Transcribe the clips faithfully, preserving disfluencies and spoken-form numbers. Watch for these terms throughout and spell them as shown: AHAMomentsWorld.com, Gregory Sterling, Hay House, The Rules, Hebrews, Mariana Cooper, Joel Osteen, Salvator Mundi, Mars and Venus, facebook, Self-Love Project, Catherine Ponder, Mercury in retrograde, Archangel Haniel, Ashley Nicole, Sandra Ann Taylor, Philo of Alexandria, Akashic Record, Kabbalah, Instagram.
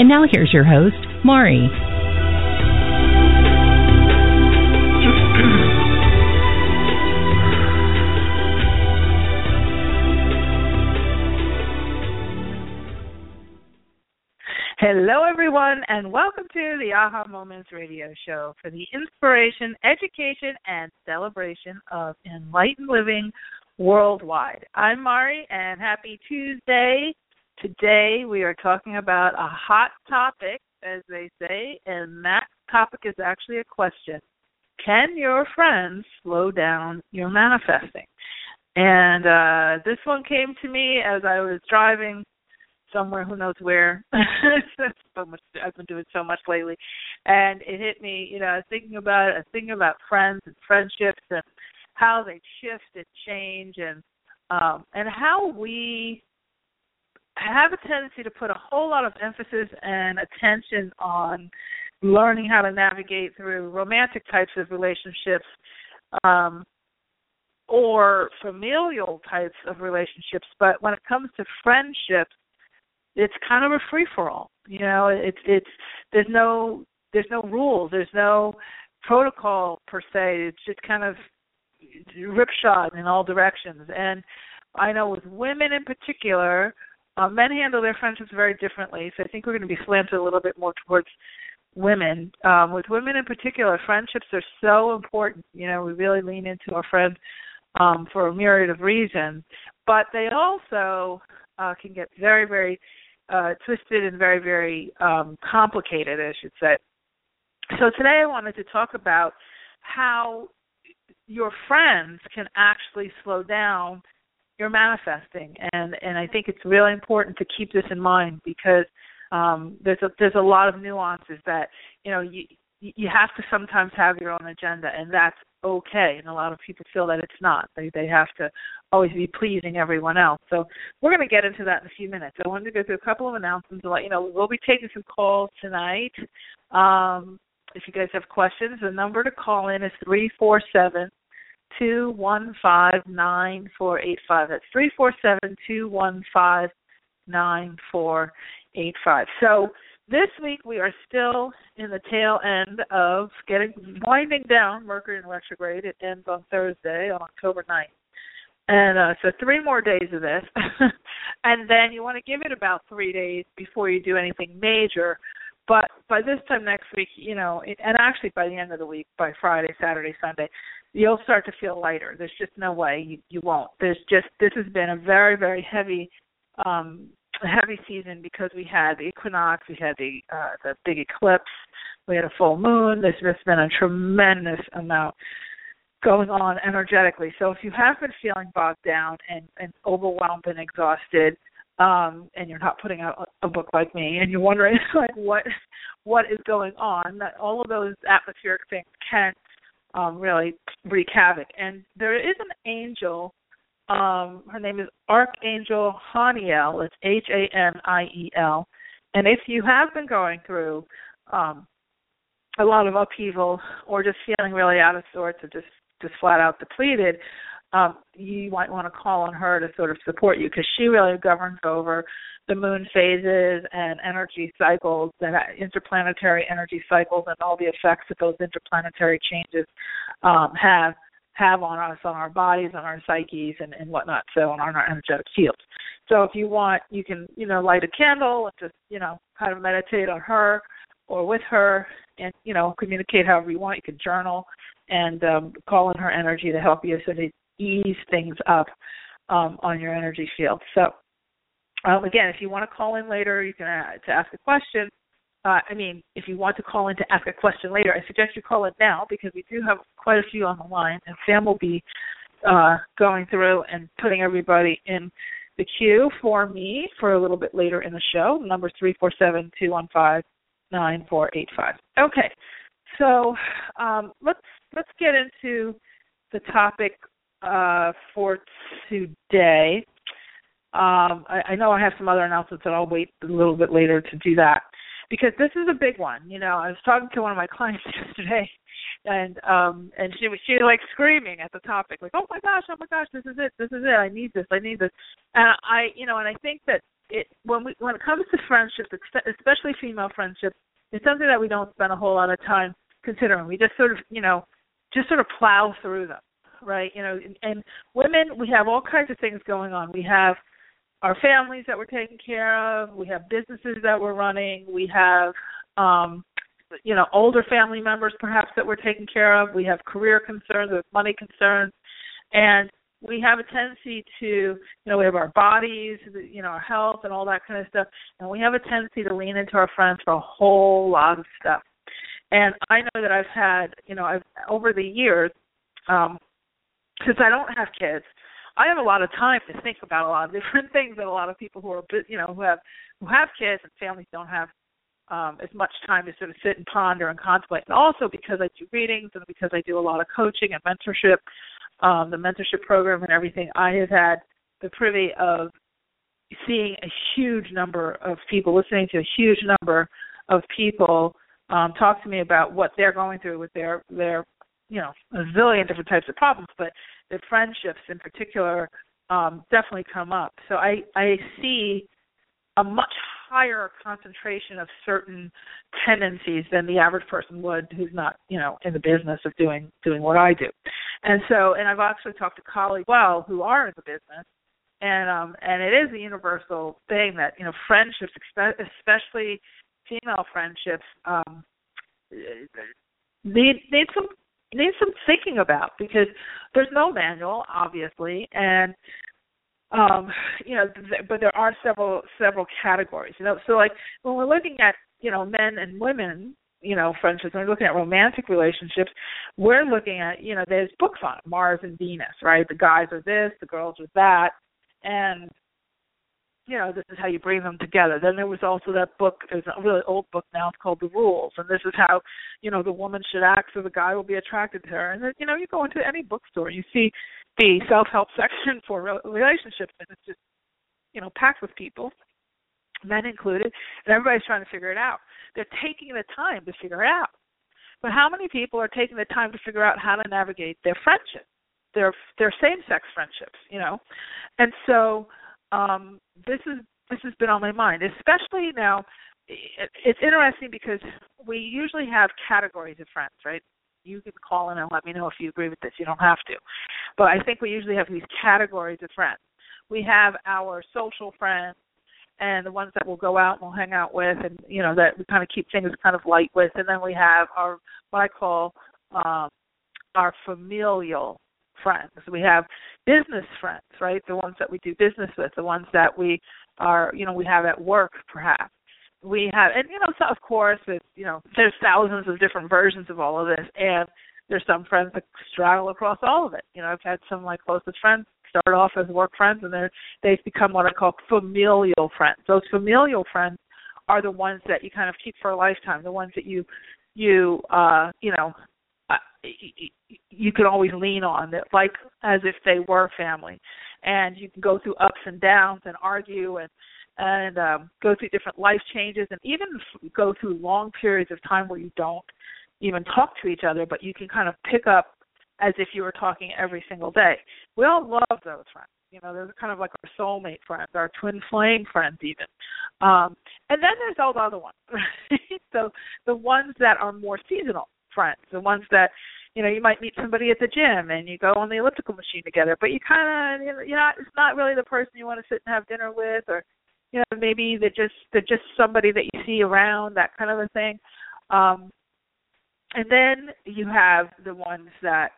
And now here's your host, Mari. Hello, everyone, and welcome to the A H A Moments Radio Show for the inspiration, education, and celebration of enlightened living worldwide. I'm Mari, and happy Tuesday. Today we are talking about a hot topic, as they say, and that topic is actually a question. Can your friends slow down your manifesting? And uh, this one came to me as I was driving somewhere, who knows where. so much, I've been doing so much lately. And it hit me, you know, thinking about it, thinking about friends and friendships and how they shift and change and um, and how we have a tendency to put a whole lot of emphasis and attention on learning how to navigate through romantic types of relationships um, or familial types of relationships. But when it comes to friendships, it's kind of a free for all, you know. It's it's there's no there's no rules, there's no protocol per se. It's just kind of ripshod in all directions. And I know with women in particular, uh, men handle their friendships very differently. So I think we're going to be slanted a little bit more towards women. Um, with women in particular, friendships are so important. You know, we really lean into our friends um, for a myriad of reasons, but they also uh, can get very, very Uh, twisted and very, very um, complicated, I should say. So today I wanted to talk about how your friends can actually slow down your manifesting, and, and I think it's really important to keep this in mind because um, there's a, there's a lot of nuances that, you know, you you have to sometimes have your own agenda, and that's okay. And a lot of people feel that it's not. They they have to always be pleasing everyone else. So we're going to get into that in a few minutes. I wanted to go through a couple of announcements to let you know we'll be taking some calls tonight. Um, if you guys have questions, the number to call in is three four seven, two one five, nine four eight five. That's three four seven, two one five, nine four eight five. So this week we are still in the tail end of getting winding down Mercury in retrograde. It ends on Thursday, on October ninth. And uh, so three more days of this. And then you want to give it about three days before you do anything major. But by this time next week, you know, it, and actually by the end of the week, by Friday, Saturday, Sunday, you'll start to feel lighter. There's just no way you, you won't. There's just, this has been a very, very heavy um A heavy season because we had the equinox, we had the uh, the big eclipse, we had a full moon. There's just been a tremendous amount going on energetically. So if you have been feeling bogged down and, and overwhelmed and exhausted, um, and you're not putting out a, a book like me, and you're wondering like what what is going on, that all of those atmospheric things can um, really wreak havoc. And there is an angel. Um, her name is Archangel Haniel. It's H A N I E L. And if you have been going through um, a lot of upheaval or just feeling really out of sorts or just, just flat out depleted, um, you might want to call on her to sort of support you because she really governs over the moon phases and energy cycles, and interplanetary energy cycles and all the effects that those interplanetary changes um, have. have on us, on our bodies, on our psyches, and, and whatnot, so on our, on our energetic fields. So if you want, you can, you know, light a candle and just, you know, kind of meditate on her or with her and, you know, communicate however you want. You can journal and um, call in her energy to help you so to ease things up um, on your energy field. So, um, again, if you want to call in later, you can uh, to ask a question. Uh, I mean, if you want to call in to ask a question later, I suggest you call in now because we do have quite a few on the line, and Sam will be uh, going through and putting everybody in the queue for me for a little bit later in the show. Number nine four eight five. Okay, so um, let's let's get into the topic uh, for today. Um, I, I know I have some other announcements, and I'll wait a little bit later to do that because this is a big one. You know, I was talking to one of my clients yesterday, and um, and she was she was like screaming at the topic, like, "Oh my gosh, oh my gosh, this is it, this is it. I need this, I need this." And I, you know, and I think that it when we when it comes to friendships, especially female friendships, it's something that we don't spend a whole lot of time considering. We just sort of, you know, just sort of plow through them, right? You know, and, and women, we have all kinds of things going on. We have our families that we're taking care of. We have businesses that we're running. We have, um, you know, older family members perhaps that we're taking care of. We have career concerns, we have money concerns, and we have a tendency to, you know, we have our bodies, you know, our health and all that kind of stuff, and we have a tendency to lean into our friends for a whole lot of stuff. And I know that I've had, you know, I've over the years, um, since I don't have kids, I have a lot of time to think about a lot of different things that a lot of people who are, you know, who have who have kids and families don't have um, as much time to sort of sit and ponder and contemplate. And also because I do readings and because I do a lot of coaching and mentorship, um, the mentorship program and everything, I have had the privy of seeing a huge number of people, listening to a huge number of people um, talk to me about what they're going through with their their. you know, a zillion different types of problems, but the friendships in particular um, definitely come up. So I, I see a much higher concentration of certain tendencies than the average person would who's not, you know, in the business of doing doing what I do. And so, and I've actually talked to colleagues, well, who are in the business, and um, and it is a universal thing that, you know, friendships, especially female friendships, um, need, need some needs some thinking about because there's no manual, obviously, and um, you know, th- but there are several several categories. You know, so like when we're looking at, you know, men and women, you know, friendships, when we're looking at romantic relationships, we're looking at, you know, there's books on it, Mars and Venus, right? The guys are this, the girls are that, and you know, this is how you bring them together. Then there was also that book, there's a really old book now, it's called The Rules, and this is how, you know, the woman should act so the guy will be attracted to her. And, then, you know, you go into any bookstore, you see the self-help section for relationships, and it's just, you know, packed with people, men included, and everybody's trying to figure it out. They're taking the time to figure it out. But how many people are taking the time to figure out how to navigate their friendship, their, their same-sex friendships, you know? And so... Um, this is this has been on my mind, especially now. It, it's interesting because we usually have categories of friends, right? You can call in and let me know if you agree with this. You don't have to, but I think we usually have these categories of friends. We have our social friends and the ones that we'll go out and we'll hang out with, and you know that we kind of keep things kind of light with. And then we have our what I call um, our familial friends. We have business friends, right? The ones that we do business with, the ones that we are, you know, we have at work, perhaps. We have, and, you know, so of course, it's, you know, there's thousands of different versions of all of this, and there's some friends that straddle across all of it. You know, I've had some of my closest friends start off as work friends, and then they've become what I call familial friends. Those familial friends are the ones that you kind of keep for a lifetime, the ones that you, you, uh, you know, Uh, you can always lean on that, like as if they were family, and you can go through ups and downs and argue and and um, go through different life changes and even go through long periods of time where you don't even talk to each other, but you can kind of pick up as if you were talking every single day. We all love those friends. You know, they're kind of like our soulmate friends, our twin flame friends even. Um, and then there's all the other ones. So the ones that are more seasonal friends, the ones that, you know, you might meet somebody at the gym and you go on the elliptical machine together, but you kind of, you know, you're not, it's not really the person you want to sit and have dinner with, or, you know, maybe they're just, they're just somebody that you see around, that kind of a thing. Um, and then you have the ones that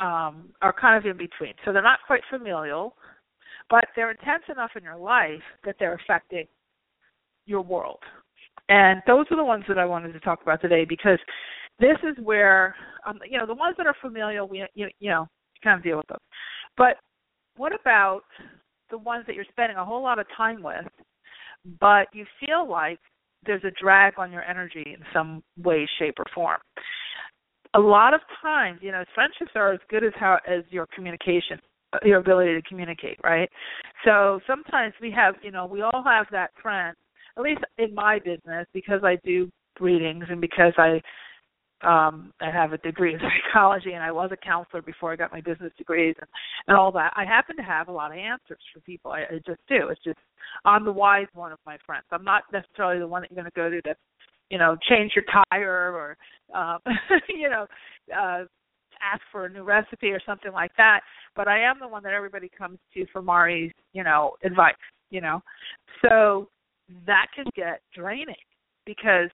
um, are kind of in between. So they're not quite familial, but they're intense enough in your life that they're affecting your world. And those are the ones that I wanted to talk about today, because this is where, um, you know, the ones that are familial, we, you, you know, you kind of deal with them. But what about the ones that you're spending a whole lot of time with, but you feel like there's a drag on your energy in some way, shape, or form. A lot of times, you know, friendships are as good as how as your communication, your ability to communicate, right? So sometimes we have, you know, we all have that friend, at least in my business, because I do readings and because I um, I have a degree in psychology and I was a counselor before I got my business degrees and, and all that. I happen to have a lot of answers for people. I, I just do. It's just I'm the wise one of my friends. I'm not necessarily the one that you're going to go to that's, you know, change your tire or, um, you know, uh, ask for a new recipe or something like that. But I am the one that everybody comes to for Mari's, you know, advice, you know. So that can get draining because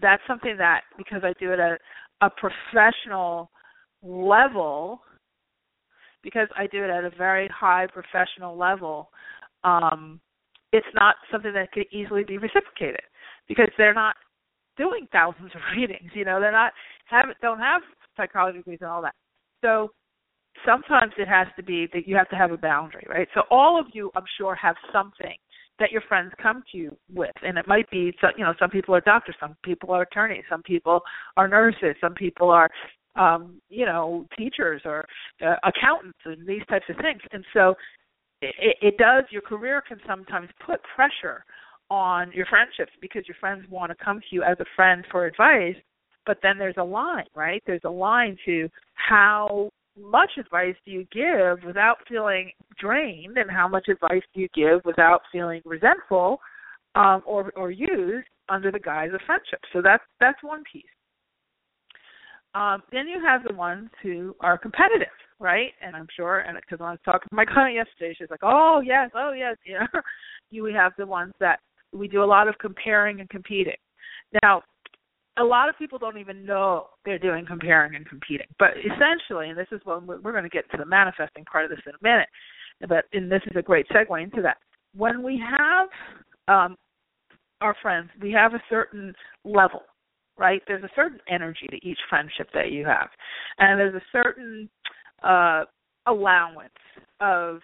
that's something that, because I do it at a professional level, because I do it at a very high professional level, um, it's not something that could easily be reciprocated because they're not doing thousands of readings, you know, they're not have don't have psychology degrees and all that. So sometimes it has to be that you have to have a boundary, right? So all of you, I'm sure, have something that your friends come to you with, and it might be, you know, some people are doctors, some people are attorneys, some people are nurses, some people are, um, you know, teachers or uh, accountants and these types of things. And so it, it does, your career can sometimes put pressure on your friendships because your friends want to come to you as a friend for advice, but then there's a line, right? There's a line to how much advice do you give without feeling drained, and how much advice do you give without feeling resentful um, or, or used under the guise of friendship. So that's, that's one piece. Um, then you have the ones who are competitive, right? And I'm sure, and because I was talking to my client yesterday, she's like, oh, yes, oh, yes. You know? You, we have the ones that we do a lot of comparing and competing. Now, a lot of people don't even know they're doing comparing and competing. But essentially, and this is when we're going to get to the manifesting part of this in a minute, but and this is a great segue into that. When we have um, our friends, we have a certain level, right? There's a certain energy to each friendship that you have. And there's a certain uh, allowance of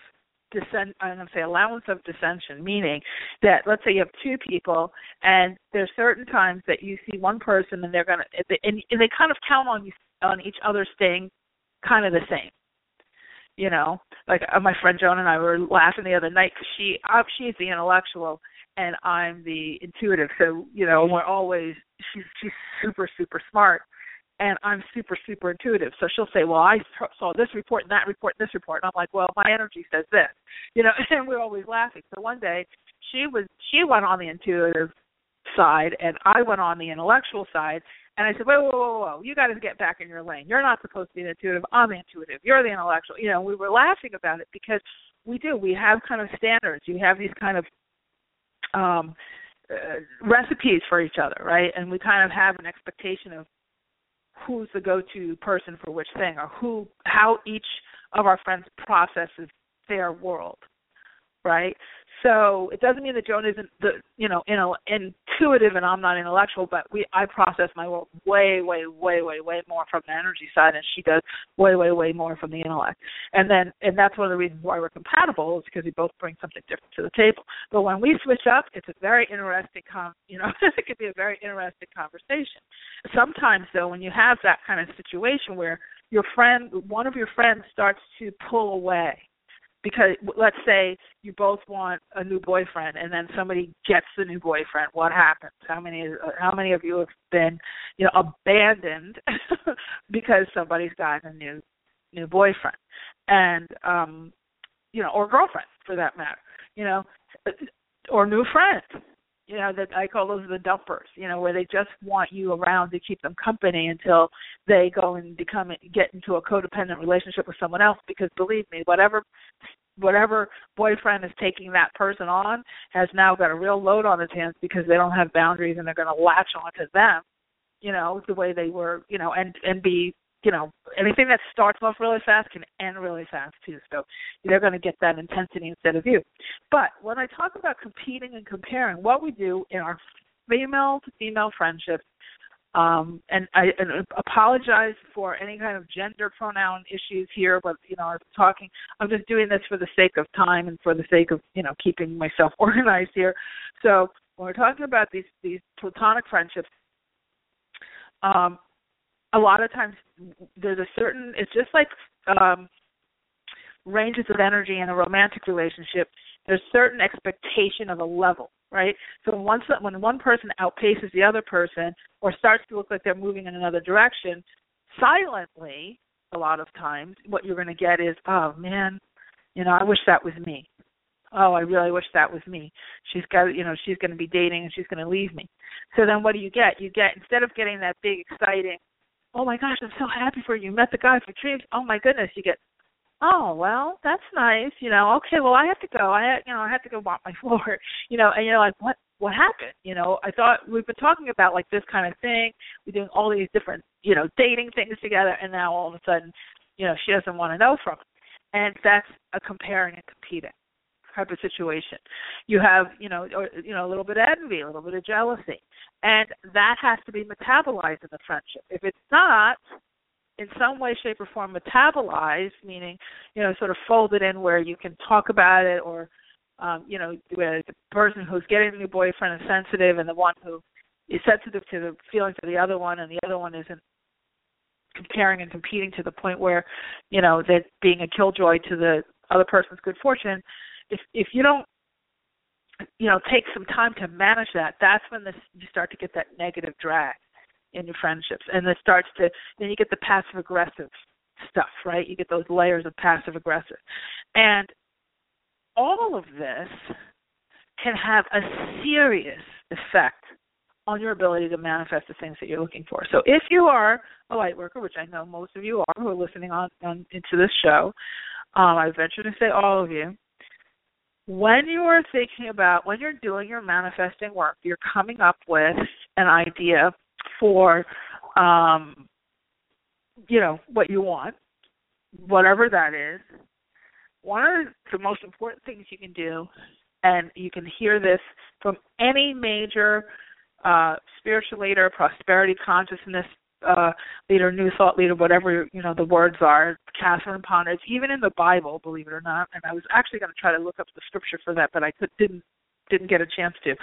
Dissent, I'm going to say allowance of dissension, meaning that let's say you have two people and there's certain times that you see one person and they're going to, and they kind of count on you, on each other staying kind of the same. You know, like my friend Joan and I were laughing the other night because she, she's the intellectual and I'm the intuitive. So, you know, we're always, she's, she's super, super smart. And I'm super, super intuitive. So she'll say, well, I saw this report and that report and this report. And I'm like, well, my energy says this. You know, and we're always laughing. So one day she was she went on the intuitive side and I went on the intellectual side. And I said, whoa, whoa, whoa, whoa, you got to get back in your lane. You're not supposed to be the intuitive. I'm intuitive. You're the intellectual. You know, we were laughing about it because we do. We have kind of standards. You have these kind of um, uh, recipes for each other, right? And we kind of have an expectation of who's the go-to person for which thing, or who, how each of our friends processes their world, right? So it doesn't mean that Joan isn't the, you know, intuitive and I'm not intellectual, but we, I process my world way, way, way, way, way more from the energy side, and she does way, way, way more from the intellect. And then, and that's one of the reasons why we're compatible, is because we both bring something different to the table. But when we switch up, it's a very interesting, com- you know, it could be a very interesting conversation. Sometimes, though, when you have that kind of situation where your friend, one of your friends starts to pull away, because let's say you both want a new boyfriend and then somebody gets the new boyfriend. What happens? How many how many of you have been, you know, abandoned because somebody's gotten a new new boyfriend and, um, you know, or girlfriend for that matter, you know, or new friend, you know, that I call those the dumpers, you know, where they just want you around to keep them company until they go and become, get into a codependent relationship with someone else. Because believe me, whatever whatever boyfriend is taking that person on has now got a real load on his hands because they don't have boundaries and they're going to latch on to them, you know, the way they were, you know, and, and be, you know, anything that starts off really fast can end really fast too. So they're going to get that intensity instead of you. But when I talk about competing and comparing, what we do in our female-to-female friendships, um, and I and apologize for any kind of gender pronoun issues here, but, you know, I'm talking, I'm just doing this for the sake of time and for the sake of, you know, keeping myself organized here. So when we're talking about these, these platonic friendships, um, a lot of times there's a certain, it's just like um, ranges of energy in a romantic relationship. There's certain expectation of a level, right? So once, when one person outpaces the other person or starts to look like they're moving in another direction, silently, a lot of times, what you're going to get is, oh, man, you know, I wish that was me. Oh, I really wish that was me. She's got, you know, she's going to be dating and she's going to leave me. So then what do you get? You get, instead of getting that big, exciting, oh, my gosh, I'm so happy for you. You met the guy for dreams. Oh, my goodness. You get, oh, well, that's nice. You know, okay, well, I have to go. I, you know, I have to go mop my floor. You know, and you're like, what, what happened? You know, I thought we've been talking about like this kind of thing. We're doing all these different, you know, dating things together. And now all of a sudden, you know, she doesn't want to know from it. And that's a comparing and competing type of situation. You have, you know, or, you know, a little bit of envy, a little bit of jealousy, and that has to be metabolized in the friendship. If it's not, in some way, shape, or form metabolized, meaning, you know, sort of folded in where you can talk about it, or, um, you know, where the person who's getting the new boyfriend is sensitive, and the one who is sensitive to the feelings of the other one, and the other one isn't comparing and competing to the point where, you know, that being a killjoy to the other person's good fortune. If if you don't, you know, take some time to manage that, that's when this, you start to get that negative drag in your friendships. And it starts to, then you get the passive-aggressive stuff, right? You get those layers of passive-aggressive. And all of this can have a serious effect on your ability to manifest the things that you're looking for. So if you are a light worker, which I know most of you are who are listening on, on into this show, um, I venture to say all of you, when you are thinking about, when you're doing your manifesting work, you're coming up with an idea for, um, you know, what you want, whatever that is. One of the most important things you can do, and you can hear this from any major uh, spiritual leader, prosperity consciousness uh, leader, new thought leader, whatever, you know, the words are, Catherine Ponder. It's even in the Bible, believe it or not. And I was actually going to try to look up the scripture for that, but I could, didn't didn't get a chance to.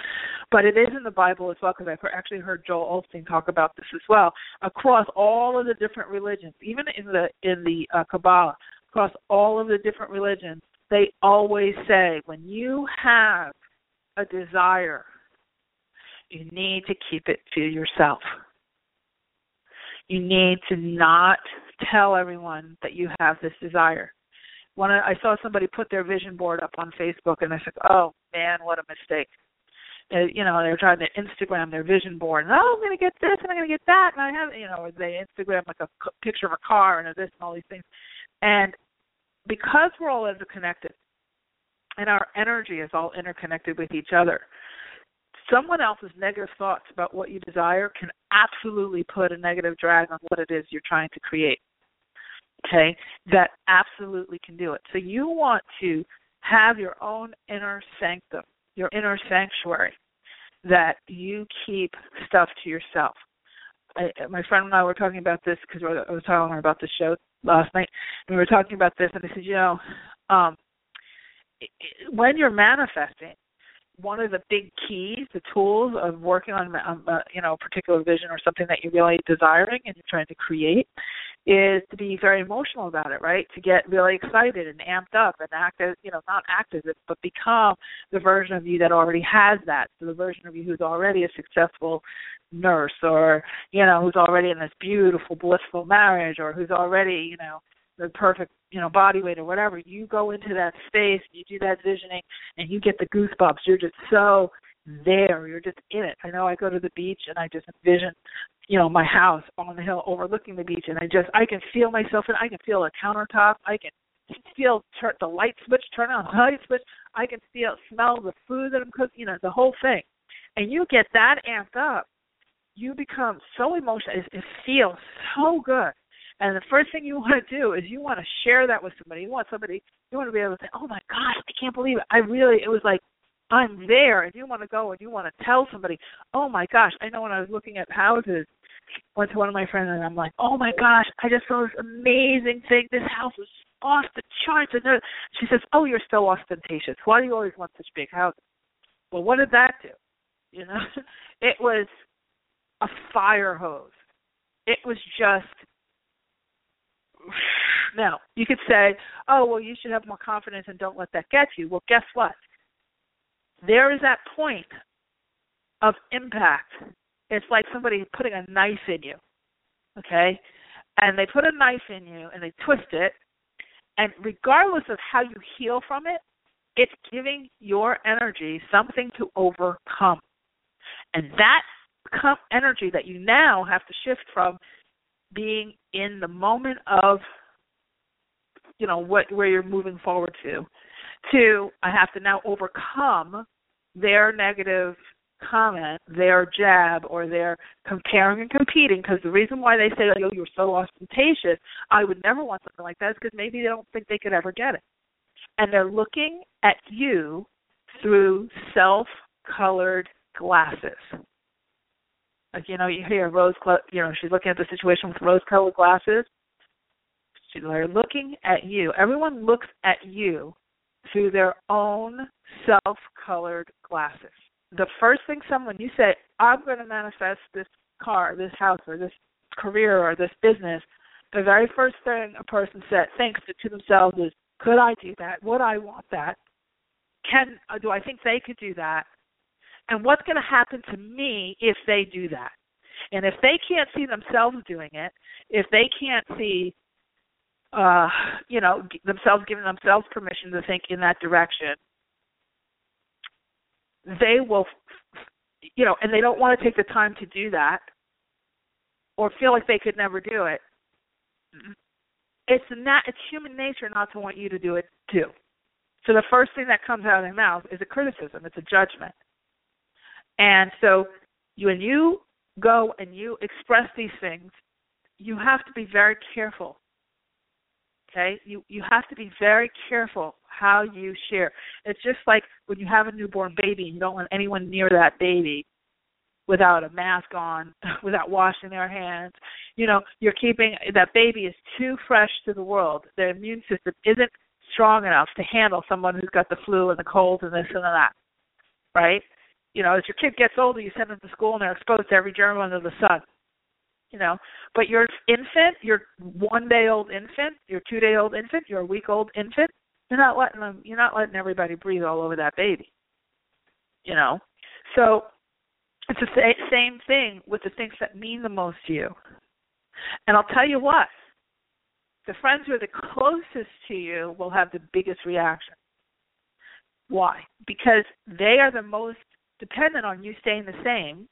But it is in the Bible as well, because I've actually heard Joel Osteen talk about this as well. Across all of the different religions, even in the in the uh, Kabbalah, across all of the different religions, they always say when you have a desire, you need to keep it to yourself. You need to not tell everyone that you have this desire. When I saw somebody put their vision board up on Facebook, and I said, oh, man, what a mistake. And, you know, they're trying to Instagram their vision board. And, oh, I'm going to get this, and I'm going to get that. And I have, you know, they Instagram like a picture of a car and this and all these things. And because we're all interconnected and our energy is all interconnected with each other, someone else's negative thoughts about what you desire can absolutely put a negative drag on what it is you're trying to create. Okay? That absolutely can do it. So you want to have your own inner sanctum, your inner sanctuary, that you keep stuff to yourself. I, my friend and I were talking about this because I was telling her about the show last night, and we were talking about this, and I said, you know, um, when you're manifesting, one of the big keys, the tools of working on, um, uh, you know, a particular vision or something that you're really desiring and you're trying to create is to be very emotional about it, right? To get really excited and amped up and act as, you know, not act as it, but become the version of you that already has that. So the version of you who's already a successful nurse, or, you know, who's already in this beautiful, blissful marriage, or who's already, you know, the perfect, you know, body weight or whatever. You go into that space, you do that visioning, and you get the goosebumps. You're just so there. You're just in it. I know I go to the beach and I just envision, you know, my house on the hill overlooking the beach, and I just, I can feel myself in. I can feel a countertop. I can feel turn, the light switch, turn on the light switch. I can feel, smell the food that I'm cooking, you know, the whole thing. And you get that amped up. You become so emotional. It, it feels so good. And the first thing you want to do is you want to share that with somebody. You want somebody, you want to be able to say, oh, my gosh, I can't believe it. I really, it was like, I'm there. And you want to go and you want to tell somebody, oh, my gosh. I know when I was looking at houses, went to one of my friends, and I'm like, oh, my gosh, I just saw this amazing thing. This house was off the charts. And she says, oh, you're so ostentatious. Why do you always want such big houses? Well, what did that do? you know. It was a fire hose. It was just, now, you could say, oh, well, you should have more confidence and don't let that get you. Well, guess what? There is that point of impact. It's like somebody putting a knife in you, okay? And they put a knife in you and they twist it, and regardless of how you heal from it, it's giving your energy something to overcome. And that energy that you now have to shift from being in the moment of, you know, what where you're moving forward to, to I have to now overcome their negative comment, their jab, or their comparing and competing, because the reason why they say, oh, you're so ostentatious, I would never want something like that, is because maybe they don't think they could ever get it. And they're looking at you through self-colored glasses. Like, you know, you hear Rose, you know, she's looking at the situation with rose-colored glasses. They're looking at you. Everyone looks at you through their own self-colored glasses. The first thing someone, you say, I'm going to manifest this car, this house, or this career, or this business, the very first thing a person said, thinks to themselves is, could I do that? Would I want that? Can Do I think they could do that? And what's going to happen to me if they do that? And if they can't see themselves doing it, if they can't see, uh, you know, themselves giving themselves permission to think in that direction, they will, you know, and they don't want to take the time to do that or feel like they could never do it. It's not, it's human nature not to want you to do it too. So the first thing that comes out of their mouth is a criticism. It's a judgment. And so when you go and you express these things, you have to be very careful, okay? You you have to be very careful how you share. It's just like when you have a newborn baby and you don't want anyone near that baby without a mask on, without washing their hands. You know, you're keeping, that baby is too fresh to the world. Their immune system isn't strong enough to handle someone who's got the flu and the cold and this and that, right? You know, as your kid gets older, you send them to school and they're exposed to every germ under the sun, you know. But your infant, your one-day-old infant, your two-day-old infant, your week-old infant, you're not letting them, you're not letting everybody breathe all over that baby, you know. So it's the same thing with the things that mean the most to you. And I'll tell you what, the friends who are the closest to you will have the biggest reaction. Why? Because they are the most dependent on you staying the same,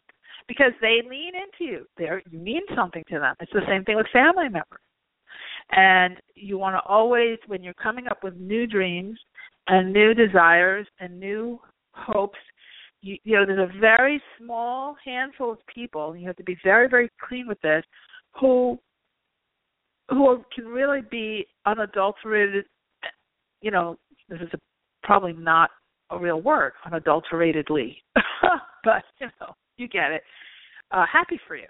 because they lean into you. They're, you mean something to them. It's the same thing with family members. And you want to always, when you're coming up with new dreams and new desires and new hopes, you, you know, there's a very small handful of people, and you have to be very, very clean with this, who who can really be unadulterated, you know, this is a, probably not a real word, unadulteratedly, but you know, you get it, uh, happy for you,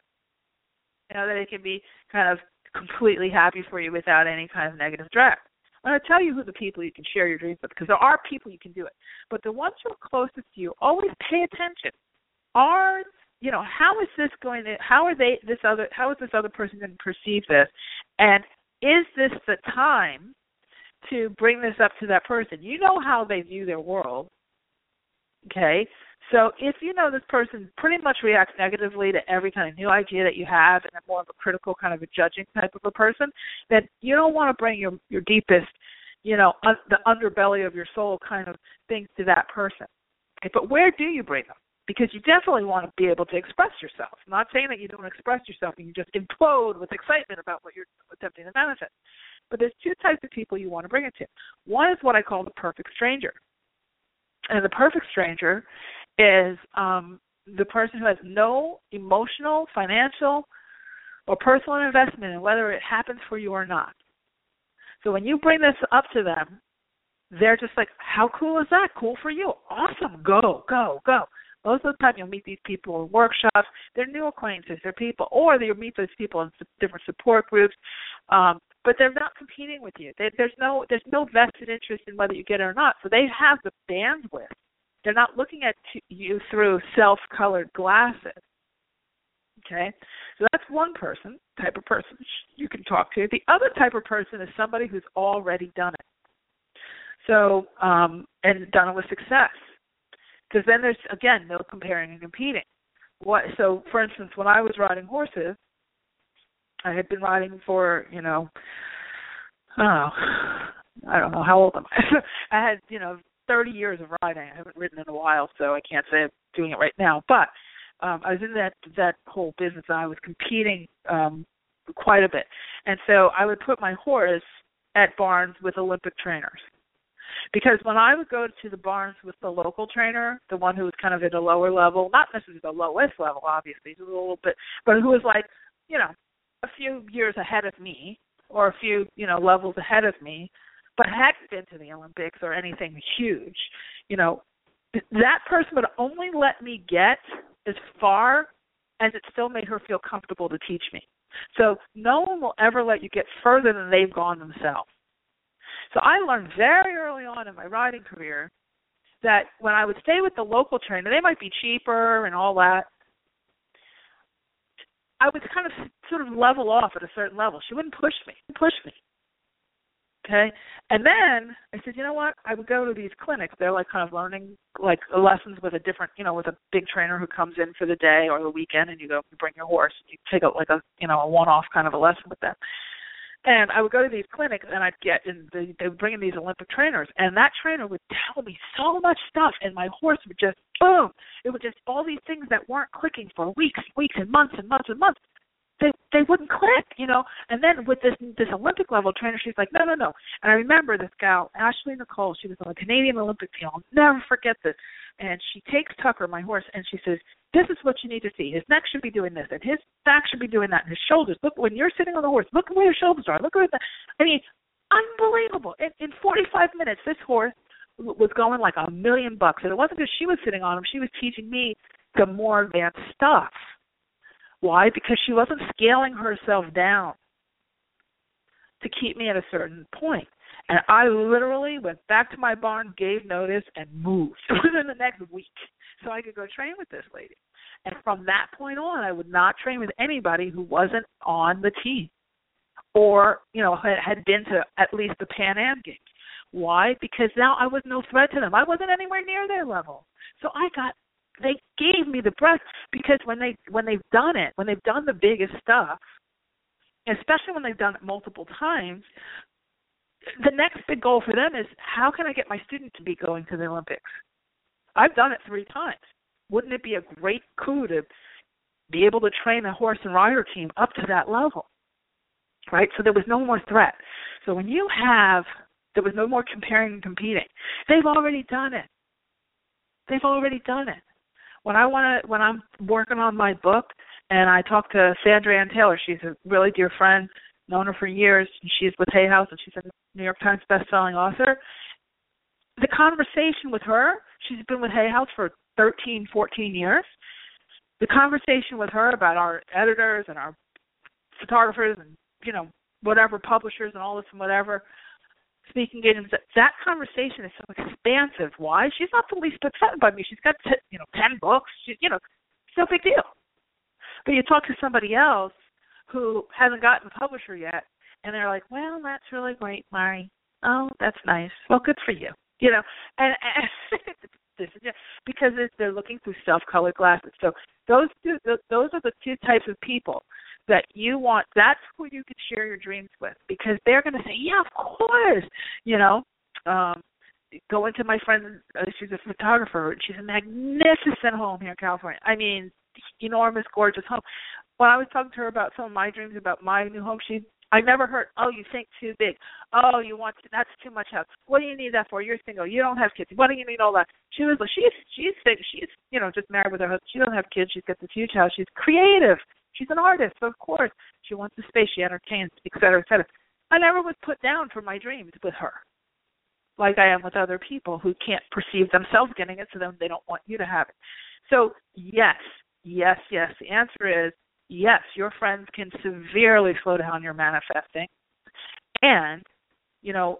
you know, that it can be kind of completely happy for you without any kind of negative drag. I'm going to tell you who the people you can share your dreams with, because there are people you can do it, but the ones who are closest to you, always pay attention. Are, you know, how is this going to, how are they, this other, how is this other person going to perceive this, and is this the time to bring this up to that person? You know how they view their world, okay? So if you know this person pretty much reacts negatively to every kind of new idea that you have and they're more of a critical kind of a judging type of a person, then you don't want to bring your, your deepest, you know, un- the underbelly of your soul kind of things to that person. Okay, but where do you bring them? Because you definitely want to be able to express yourself. I'm not saying that you don't express yourself and you just implode with excitement about what you're attempting to manifest. But there's two types of people you want to bring it to. One is what I call the perfect stranger. And the perfect stranger is um, the person who has no emotional, financial, or personal investment in whether it happens for you or not. So when you bring this up to them, they're just like, how cool is that? Cool for you. Awesome. Go, go, go. Most of the time you'll meet these people in workshops. They're new acquaintances. They're people, or you'll meet those people in different support groups. Um, but they're not competing with you. They, there's no there's no vested interest in whether you get it or not. So they have the bandwidth They're not looking at you through self-colored glasses. Okay? So that's one person, type of person you can talk to. The other type of person is somebody who's already done it. So, um, and done it with success. Because then there's, again, no comparing and competing. What, so, for instance, when I was riding horses, I had been riding for, you know, oh, I don't know, how old am I? I had, you know, thirty years of riding. I haven't ridden in a while, so I can't say I'm doing it right now. But um, I was in that, that whole business, and I was competing um, quite a bit. And so I would put my horse at barns with Olympic trainers. Because when I would go to the barns with the local trainer, the one who was kind of at a lower level, not necessarily the lowest level, obviously, just a little bit, but who was like, you know, a few years ahead of me or a few, you know, levels ahead of me, but hadn't been to the Olympics or anything huge, you know, that person would only let me get as far as it still made her feel comfortable to teach me. So no one will ever let you get further than they've gone themselves. So I learned very early on in my riding career that when I would stay with the local trainer, they might be cheaper and all that, I would kind of sort of level off at a certain level. She wouldn't push me, push me, okay? And then I said, you know what? I would go to these clinics. They're like kind of learning like lessons with a different, you know, with a big trainer who comes in for the day or the weekend, and you go you bring your horse. You take a, like a, you know, a one-off kind of a lesson with them. And I would go to these clinics, and I'd get, and they, they would bring in these Olympic trainers, and that trainer would tell me so much stuff, and my horse would just, boom, it would just, all these things that weren't clicking for weeks, weeks, and months, and months, and months, they they wouldn't click, you know. And then with this this Olympic level trainer, she's like, no, no, no. And I remember this gal, Ashley Nicole, she was on the Canadian Olympic team. I'll never forget this. And she takes Tucker, my horse, and she says, this is what you need to see. His neck should be doing this, and his back should be doing that, and his shoulders. Look, when you're sitting on the horse, look at where your shoulders are. Look at that. I mean, unbelievable. In, in forty-five minutes, this horse was going like a million bucks, and it wasn't because she was sitting on him. She was teaching me the more advanced stuff. Why? Because she wasn't scaling herself down to keep me at a certain point. And I literally went back to my barn, gave notice, and moved within the next week so I could go train with this lady. And from that point on, I would not train with anybody who wasn't on the team or, you know, had been to at least the Pan Am Games. Why? Because now I was no threat to them. I wasn't anywhere near their level. So I got, they gave me the breath because when, they, when they've done it, when they've done the biggest stuff, especially when they've done it multiple times, the next big goal for them is, how can I get my student to be going to the Olympics? I've done it three times. Wouldn't it be a great coup to be able to train a horse and rider team up to that level, right? So there was no more threat. So when you have, there was no more comparing and competing. They've already done it. They've already done it. When I want to, when I'm working on my book and I talk to Sandra Ann Taylor, she's a really dear friend, known her for years, and she's with Hay House, and she's a New York Times bestselling author. The conversation with her, she's been with Hay House for thirteen, fourteen years. The conversation with her about our editors and our photographers and, you know, whatever, publishers and all this and whatever, speaking engagements, that, that conversation is so expansive. Why? She's not the least upset by me. She's got, t- you know, ten books. She, you know, it's no big deal. But you talk to somebody else who hasn't gotten a publisher yet, and they're like, well, that's really great, Mari. Oh, that's nice. Well, good for you. You know, and, and because they're looking through self-colored glasses. So those two, those are the two types of people that you want. That's who you can share your dreams with, because they're going to say, yeah, of course, you know. Um, go into my friend, uh, she's a photographer. She's a magnificent home here in California. I mean, enormous, gorgeous home. When I was talking to her about some of my dreams about my new home, she I never heard, oh, you think too big. Oh, you want to, that's too much house. What do you need that for? You're single. You don't have kids. What do you need all that? She was, she's, she's, she's, you know, just married with her husband. She doesn't have kids. She's got this huge house. She's creative. She's an artist. So, of course, she wants the space. She entertains, et cetera, et cetera. I never was put down for my dreams with her, like I am with other people who can't perceive themselves getting it, so then they don't want you to have it. So, yes, yes, yes. The answer is, yes, your friends can severely slow down your manifesting. And, you know,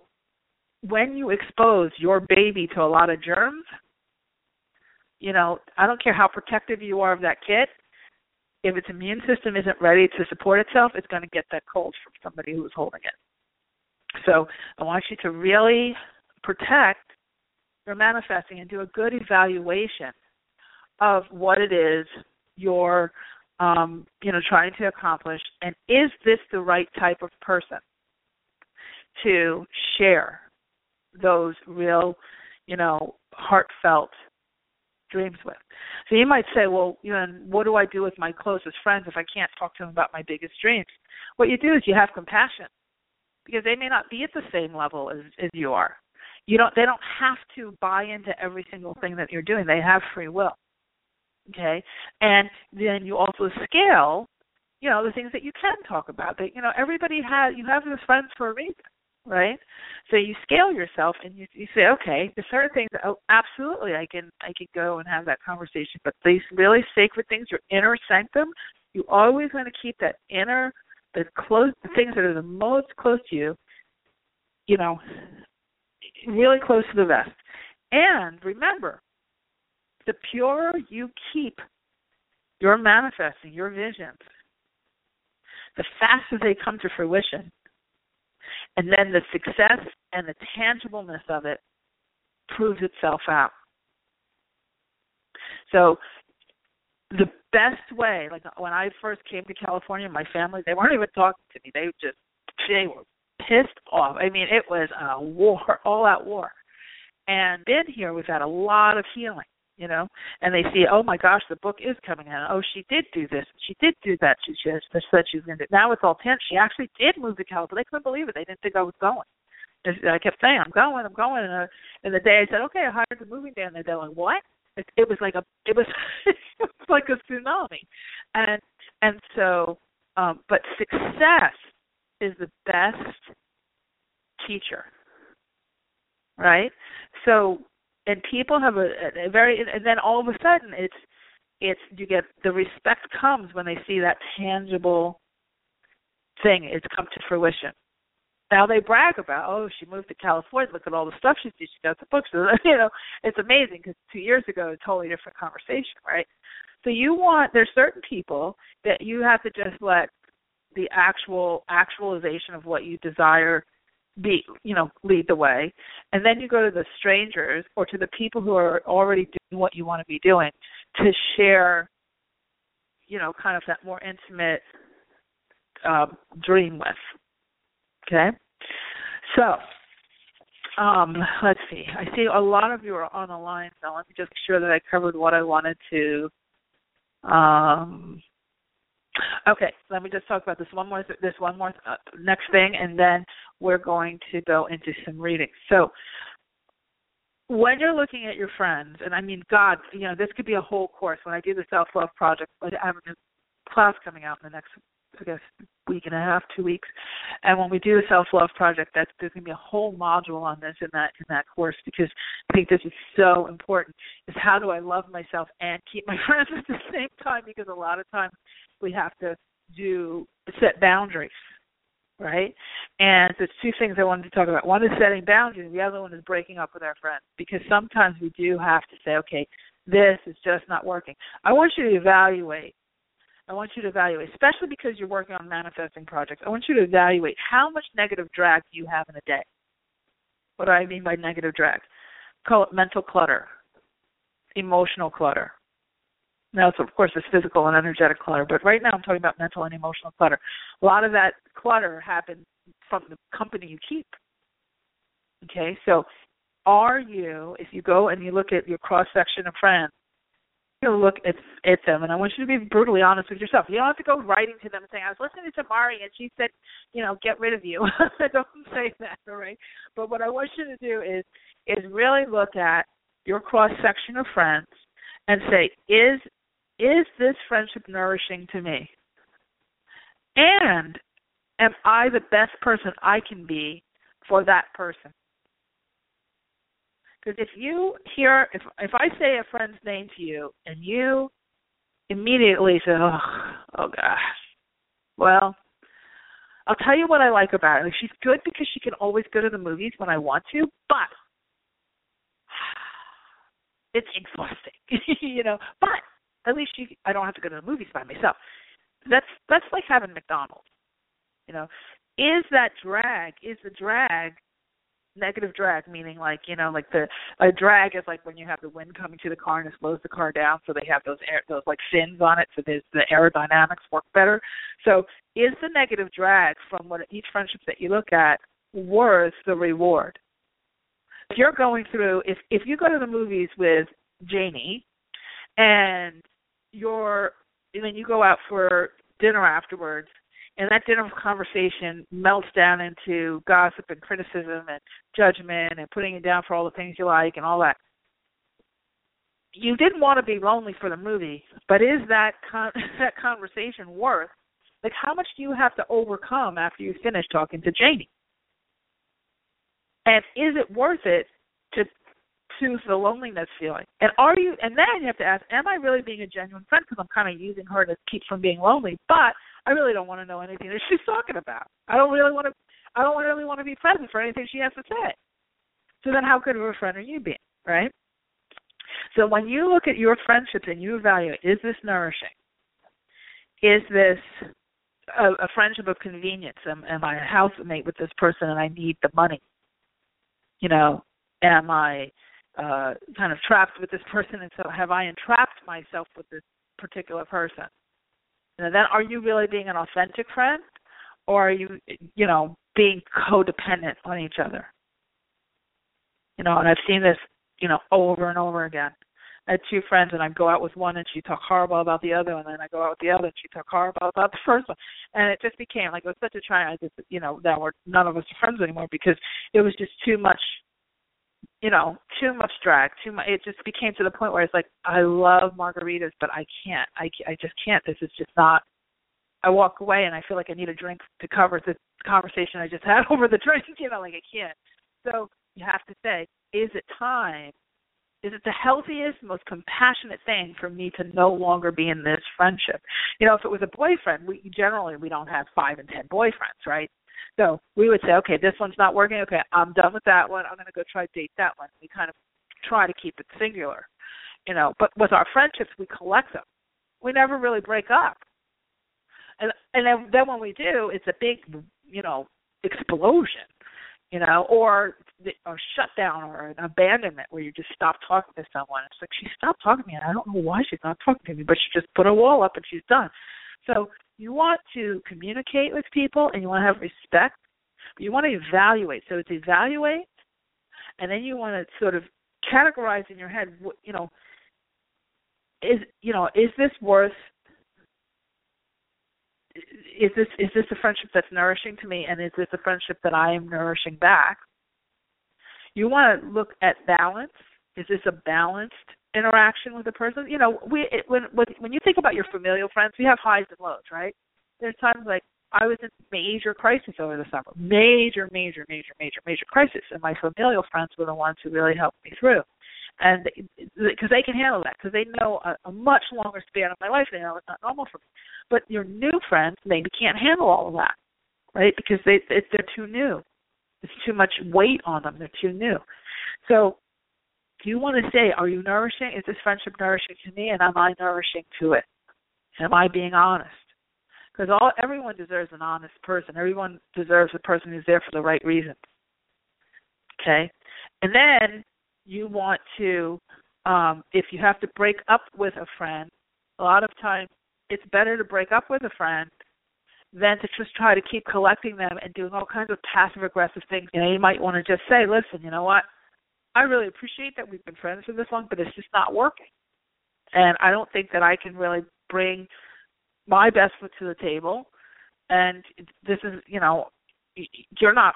when you expose your baby to a lot of germs, you know, I don't care how protective you are of that kid, if its immune system isn't ready to support itself, it's going to get that cold from somebody who's holding it. So I want you to really protect your manifesting and do a good evaluation of what it is you're, um, you know, trying to accomplish, and is this the right type of person to share those real, you know, heartfelt dreams with. So you might say, well, you know, what do I do with my closest friends if I can't talk to them about my biggest dreams? What you do is you have compassion, because they may not be at the same level as, as you are. You don't. They don't have to buy into every single thing that you're doing. They have free will. Okay, and then you also scale, you know, the things that you can talk about. That, you know, everybody has. You have those friends for a reason, right? So you scale yourself, and you, you say, okay, there's certain things. Oh, absolutely, I can, I can go and have that conversation. But these really sacred things, your inner sanctum, you always want to keep that inner, the close, the things that are the most close to you, you know, really close to the vest. And remember, the purer you keep your manifesting, your visions, the faster they come to fruition. And then the success and the tangibleness of it proves itself out. So the best way, like when I first came to California, my family, they weren't even talking to me. They just, they were pissed off. I mean, it was a war, all-out war. And been here, we've had a lot of healing, you know. And they see, oh, my gosh, the book is coming out. Oh, she did do this. She did do that. She just said she was going to do it. Now it's all tense. She actually did move to California. They couldn't believe it. They didn't think I was going. I kept saying, I'm going, I'm going. And, I, and the day I said, okay, I hired the moving band, they're like, what? It, it was like a, it was, it was like a tsunami. And, and so, um, but success is the best teacher, right? So, and people have a, a very, and then all of a sudden, it's, it's you get, the respect comes when they see that tangible thing. It's come to fruition. Now they brag about, oh, she moved to California, look at all the stuff she did, she got the books. You know, it's amazing, because two years ago, a totally different conversation, right? So you want, there's certain people that you have to just let the actual actualization of what you desire be, you know, lead the way. And then you go to the strangers or to the people who are already doing what you want to be doing to share, you know, kind of that more intimate um, dream with. Okay? So, um, let's see. I see a lot of you are on the line, so let me just make sure that I covered what I wanted to. Um, Okay, let me just talk about this one more, this one more uh, next thing, and then we're going to go into some readings. So when you're looking at your friends, and I mean, God, you know, this could be a whole course. When I do the Self-Love Project, I have a new class coming out in the next, I guess, week and a half, two weeks. And when we do the Self-Love Project, that's, there's going to be a whole module on this in that in that course, because I think this is so important, is how do I love myself and keep my friends at the same time, because a lot of times we have to do set boundaries, right? And there's two things I wanted to talk about. One is setting boundaries, and the other one is breaking up with our friends, because sometimes we do have to say, okay, this is just not working. I want you to evaluate. I want you to evaluate, especially because you're working on manifesting projects. I want you to evaluate how much negative drag you have in a day. What do I mean by negative drag? Call it mental clutter, emotional clutter. Now, so of course, there's physical and energetic clutter, but right now I'm talking about mental and emotional clutter. A lot of that clutter happens from the company you keep. Okay, so are you, if you go and you look at your cross-section of friends, to look at, at them, and I want you to be brutally honest with yourself. You don't have to go writing to them and saying, I was listening to Mari and she said, you know, get rid of you. Don't say that, all right? But what I want you to do is is really look at your cross-section of friends and say, is is this friendship nourishing to me? And am I the best person I can be for that person? Because if you hear, if if I say a friend's name to you and you immediately say, oh, oh gosh, well, I'll tell you what I like about her. Like, she's good because she can always go to the movies when I want to, but it's exhausting, you know. But at least you, I don't have to go to the movies by myself. That's that's like having McDonald's, you know. Is that drag? Is the drag negative drag? Meaning, like, you know, like the a drag is like when you have the wind coming to the car and it slows the car down, so they have those air, those like fins on it, so there's the aerodynamics work better. So, is the negative drag from what each friendship that you look at worth the reward? If you're going through, if if you go to the movies with Janie, and you're and then you go out for dinner afterwards, and that dinner conversation melts down into gossip and criticism and judgment and putting it down for all the things you like and all that. You didn't want to be lonely for the movie, but is that con- that conversation worth? Like, how much do you have to overcome after you finish talking to Janie? And is it worth it to soothe the loneliness feeling? And are you? And then you have to ask, am I really being a genuine friend? Because I'm kind of using her to keep from being lonely, but I really don't want to know anything that she's talking about. I don't really want to. I don't really want to be present for anything she has to say. So then, how good of a friend are you being, right? So when you look at your friendships and you evaluate, is this nourishing? Is this a, a friendship of convenience? Am, am I a housemate with this person and I need the money? You know, am I uh, kind of trapped with this person, and so have I entrapped myself with this particular person? And then, are you really being an authentic friend, or are you, you know, being codependent on each other? You know, and I've seen this, you know, over and over again. I had two friends, and I go out with one, and she talked horrible about the other, and then I go out with the other, and she talked horrible about the first one. And it just became, like, it was such a triangle, I just, you know, that we're, none of us are friends anymore because it was just too much, you know, too much drag, too much. It just became to the point where it's like, I love margaritas, but I can't. I, I just can't. This is just not. I walk away, and I feel like I need a drink to cover the conversation I just had over the drink. You know, like, I can't. So you have to say, is it time? Is it the healthiest, most compassionate thing for me to no longer be in this friendship? You know, if it was a boyfriend, we generally we don't have five and ten boyfriends, right? So we would say, okay, this one's not working. Okay, I'm done with that one. I'm going to go try to date that one. We kind of try to keep it singular, you know. But with our friendships, we collect them. We never really break up. And and then, then when we do, it's a big, you know, explosion. You know, or or shutdown or an abandonment where you just stop talking to someone. It's like, she stopped talking to me, and I don't know why she's not talking to me, but she just put a wall up and she's done. So you want to communicate with people, and you want to have respect, but you want to evaluate. So it's evaluate, and then you want to sort of categorize in your head, you know, is you know is this worth? Is this is this a friendship that's nourishing to me, and is this a friendship that I am nourishing back? You want to look at balance. Is this a balanced interaction with the person? You know, we it, when when you think about your familial friends, we have highs and lows, right? There's times like I was in major crisis over the summer, major, major, major, major, major crisis, and my familial friends were the ones who really helped me through. And because they can handle that, because they know a, a much longer span of my life, they know it's not normal for me. But your new friends maybe can't handle all of that, right? Because they, it, they're too new. It's too much weight on them. They're too new. So you want to say, are you nourishing? Is this friendship nourishing to me, and am I nourishing to it? Am I being honest? Because all everyone deserves an honest person. Everyone deserves a person who's there for the right reasons. Okay? And then you want to, um, if you have to break up with a friend, a lot of times it's better to break up with a friend than to just try to keep collecting them and doing all kinds of passive-aggressive things. You know, you might want to just say, listen, you know what, I really appreciate that we've been friends for this long, but it's just not working. And I don't think that I can really bring my best foot to the table. And this is, you know, you're not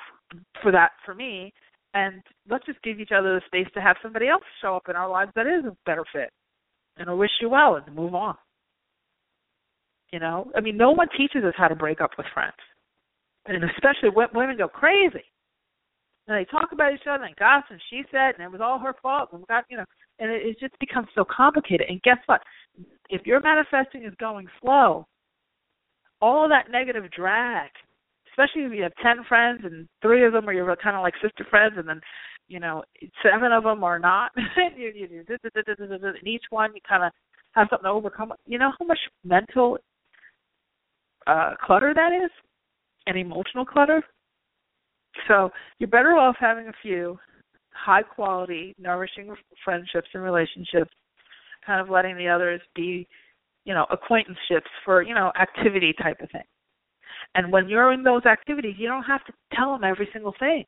for that for me. And let's just give each other the space to have somebody else show up in our lives that is a better fit. And I wish you well and move on. You know, I mean, no one teaches us how to break up with friends. And especially women go crazy. And they talk about each other and gossip and she said, and it was all her fault. And, got, you know, and it, it just becomes so complicated. And guess what? If your manifesting is going slow, all of that negative drag, especially if you have ten friends and three of them are your kind of like sister friends, and then you know, seven of them are not. you, you do, do, do, do, do, do, do, and each one you kind of have something to overcome. You know how much mental uh, clutter that is and emotional clutter? So you're better off having a few high-quality, nourishing friendships and relationships, kind of letting the others be, you know, acquaintanceships for, you know, activity type of thing. And when you're in those activities, you don't have to tell them every single thing.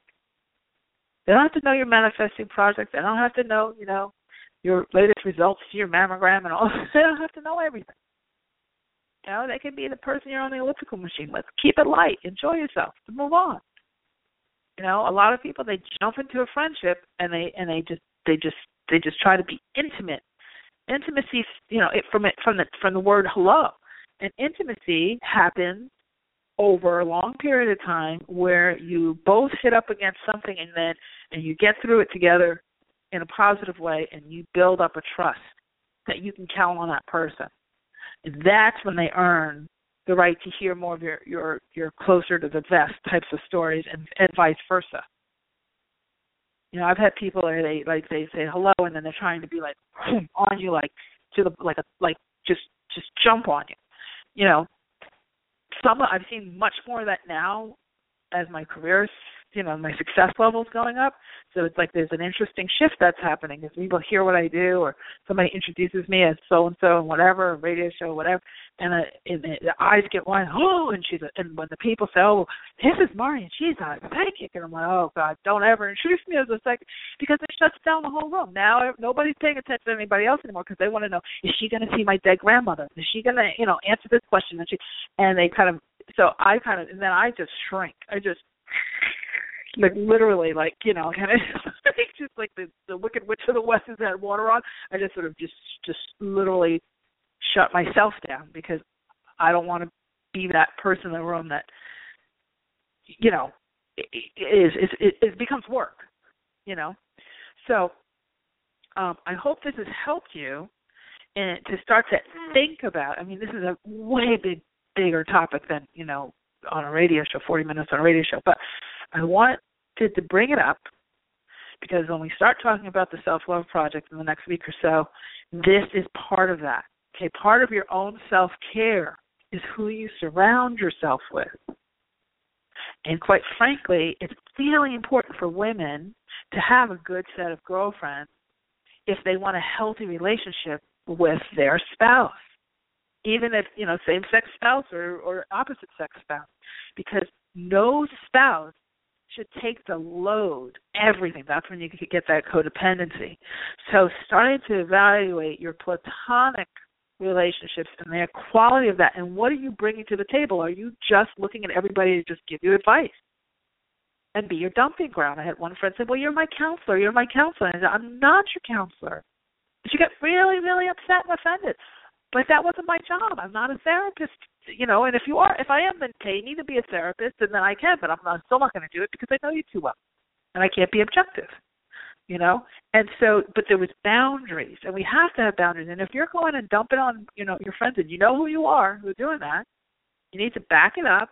They don't have to know your manifesting project. They don't have to know, you know, your latest results to your mammogram and all. They don't have to know everything. You know, they can be the person you're on the elliptical machine with. Keep it light. Enjoy yourself. Move on. You know, a lot of people, they jump into a friendship and they and they just they just they just try to be intimate. Intimacy, you know, it, from it from the from the word hello. And intimacy happens over a long period of time where you both hit up against something and then and you get through it together in a positive way, and you build up a trust that you can count on that person. And that's when they earn the right to hear more of your, your, your closer to the vest types of stories, and, and vice versa. You know, I've had people where they like they say hello and then they're trying to be like on you, like to the like a, like just just jump on you. You know, some I've seen much more of that now as my career's, you know, my success level's going up. So it's like there's an interesting shift that's happening because people hear what I do, or somebody introduces me as so-and-so and whatever, radio show, whatever, and, uh, and the eyes get wide, oh, and she's, a, and when the people say, oh, this is Mari, and she's a psychic, and I'm like, oh, God, don't ever introduce me as a psychic, because it shuts down the whole room. Now nobody's paying attention to anybody else anymore because they want to know, is she going to see my dead grandmother? Is she going to, you know, answer this question? And, she, and they kind of, so I kind of, and then I just shrink. I just, like literally, like, you know, kind of just like the, the Wicked Witch of the West has had water on. I just sort of just, just literally shut myself down because I don't want to be that person in the room that, you know, is it, it, it becomes work, you know. So um, I hope this has helped you and to start to think about. I mean, this is a way big, bigger topic than, you know, on a radio show, forty minutes on a radio show, but I wanted to bring it up because when we start talking about the Self-Love Project in the next week or so, this is part of that. Okay, part of your own self-care is who you surround yourself with. And quite frankly, it's really important for women to have a good set of girlfriends if they want a healthy relationship with their spouse, even if, you know, same-sex spouse or, or opposite-sex spouse, because no spouse should take the load, everything. That's when you get that codependency. So starting to evaluate your platonic relationships and the quality of that, and what are you bringing to the table? Are you just looking at everybody to just give you advice and be your dumping ground? I had one friend say, well, you're my counselor, you're my counselor. And I said, I'm not your counselor. She got really, really upset and offended. But that wasn't my job. I'm not a therapist, you know, and if you are, if I am, then pay me to be a therapist, and then I can, but I'm, not, I'm still not going to do it because I know you too well, and I can't be objective, you know. And so, but there was boundaries, and we have to have boundaries. And if you're going and dumping on, you know, your friends, and you know who you are who are doing that, you need to back it up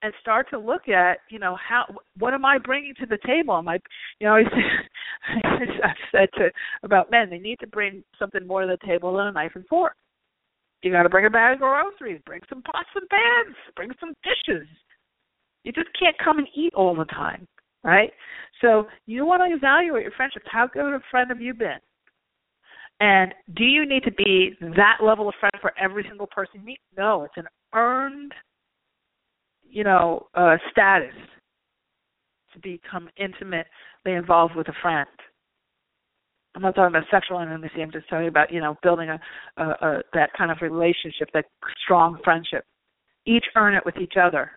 and start to look at, you know, how, what am I bringing to the table? Am I, you know, I've said to, about men, they need to bring something more to the table than a knife and fork. You got to bring a bag of groceries, bring some pots and pans, bring some dishes. You just can't come and eat all the time, right? So you want to evaluate your friendships. How good a friend have you been? And do you need to be that level of friend for every single person you meet? No, it's an earned, you know, uh, status to become intimately involved with a friend. I'm not talking about sexual intimacy. I'm just talking about, you know, building a, a, a that kind of relationship, that strong friendship. Each earn it with each other,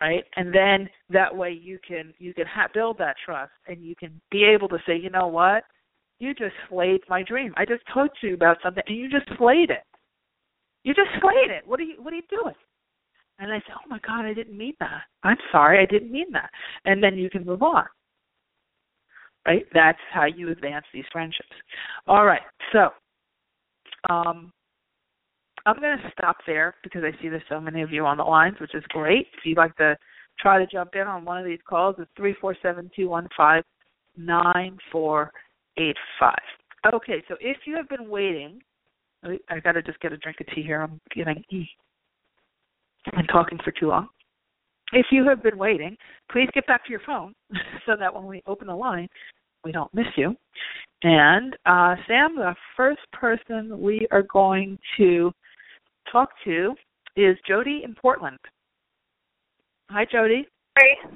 right? And then that way you can you can ha- build that trust, and you can be able to say, you know what, you just slayed my dream. I just told you about something, and you just slayed it. You just slayed it. What are you What are you doing? And I said, oh my God, I didn't mean that. I'm sorry, I didn't mean that. And then you can move on. Right? That's how you advance these friendships. All right. So um, I'm going to stop there because I see there's so many of you on the lines, which is great. If you'd like to try to jump in on one of these calls, it's nine four eight five. Okay, so if you have been waiting, I got to just get a drink of tea here. I'm getting e. I'm talking for too long. If you have been waiting, please get back to your phone so that when we open the line, we don't miss you. And uh, Sam, the first person we are going to talk to is Jody in Portland. Hi, Jody. Hi.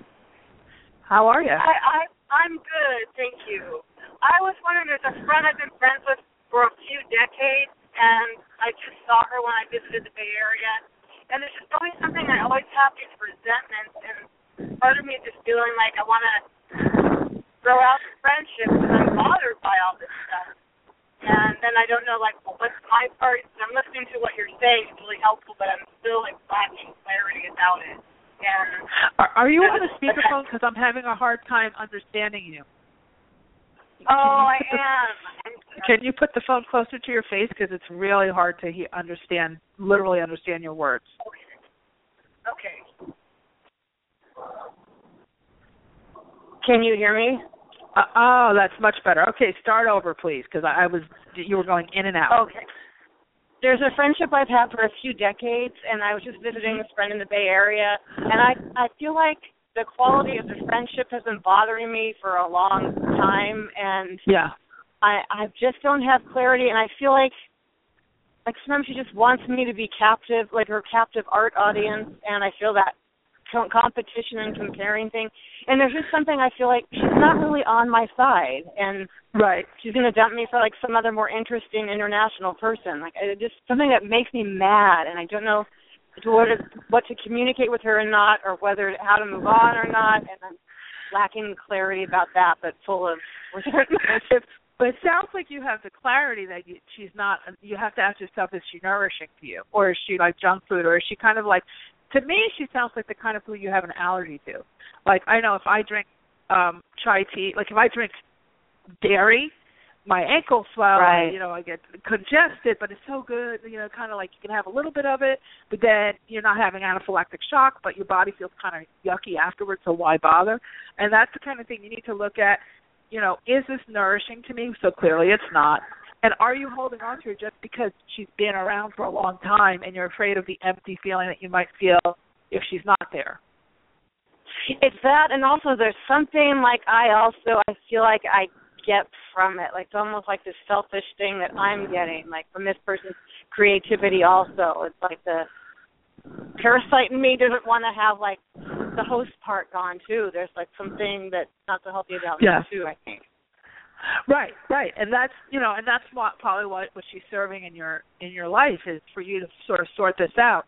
How are you? I, I, I'm good, thank you. I was wondering, there's a friend I've been friends with for a few decades, and I just saw her when I visited the Bay Area. And there's just always something I always have, these resentments, and part of me just feeling like I want to throw out the friendship because I'm bothered by all this stuff. And then I don't know, like, well, what's my part? And I'm listening to what you're saying. It's really helpful, but I'm still, like, lacking clarity about it. And Are, are you on a speakerphone? Because I'm having a hard time understanding you. Can oh, you I the, am. Can you put the phone closer to your face? Because it's really hard to he- understand, literally understand your words. Okay. Okay. Can you hear me? Uh, oh, that's much better. Okay, start over, please, because I, I was you were going in and out. Okay. There's a friendship I've had for a few decades, and I was just visiting this friend in the Bay Area, and I, I feel like the quality of the friendship has been bothering me for a long time, and yeah. I, I just don't have clarity, and I feel like like sometimes she just wants me to be captive, like her captive art audience, and I feel that competition and comparing thing. And there's just something I feel like she's not really on my side, and right, she's going to dump me for like some other more interesting international person. Like it just something that makes me mad, and I don't know what to, what to communicate with her or not, or whether how to move on or not. And I'm lacking clarity about that, but full of resentment. But it sounds like you have the clarity that you, she's not. You have to ask yourself: is she nourishing to you, or is she like junk food, or is she kind of like? To me, she sounds like the kind of food you have an allergy to. Like, I know if I drink um, chai tea, like if I drink dairy, my ankle swells, right. You know, I get congested, but it's so good, you know, kind of like you can have a little bit of it, but then you're not having anaphylactic shock, but your body feels kind of yucky afterwards, so why bother? And that's the kind of thing you need to look at, you know, is this nourishing to me? So clearly it's not. And are you holding on to her just because she's been around for a long time and you're afraid of the empty feeling that you might feel if she's not there? It's that, and also there's something like I also, I feel like I get from it. Like it's almost like this selfish thing that I'm getting, like from this person's creativity also. It's like the parasite in me doesn't want to have like the host part gone too. There's like something that's not so healthy about yeah. me too, I think. Right, right, and that's you know, and that's what, probably what, what she's serving in your in your life is for you to sort of sort this out.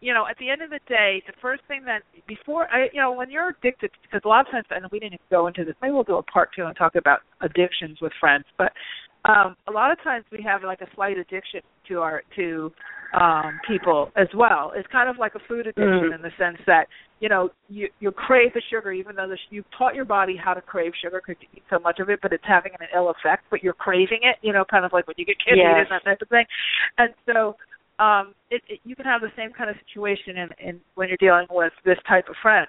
You know, at the end of the day, the first thing that before I, you know, when you're addicted, because a lot of times, and we didn't go into this. Maybe we'll do a part two and talk about addictions with friends. But um, a lot of times we have like a slight addiction to our to um, people as well. It's kind of like a food addiction mm-hmm. in the sense that you know you you crave the sugar, even though the, you've taught your body how to crave sugar because you eat so much of it, but it's having an ill effect. But you're craving it, you know, kind of like when you get kidney yes. and that type of thing. And so. Um, it, it, you can have the same kind of situation in, in when you're dealing with this type of friend.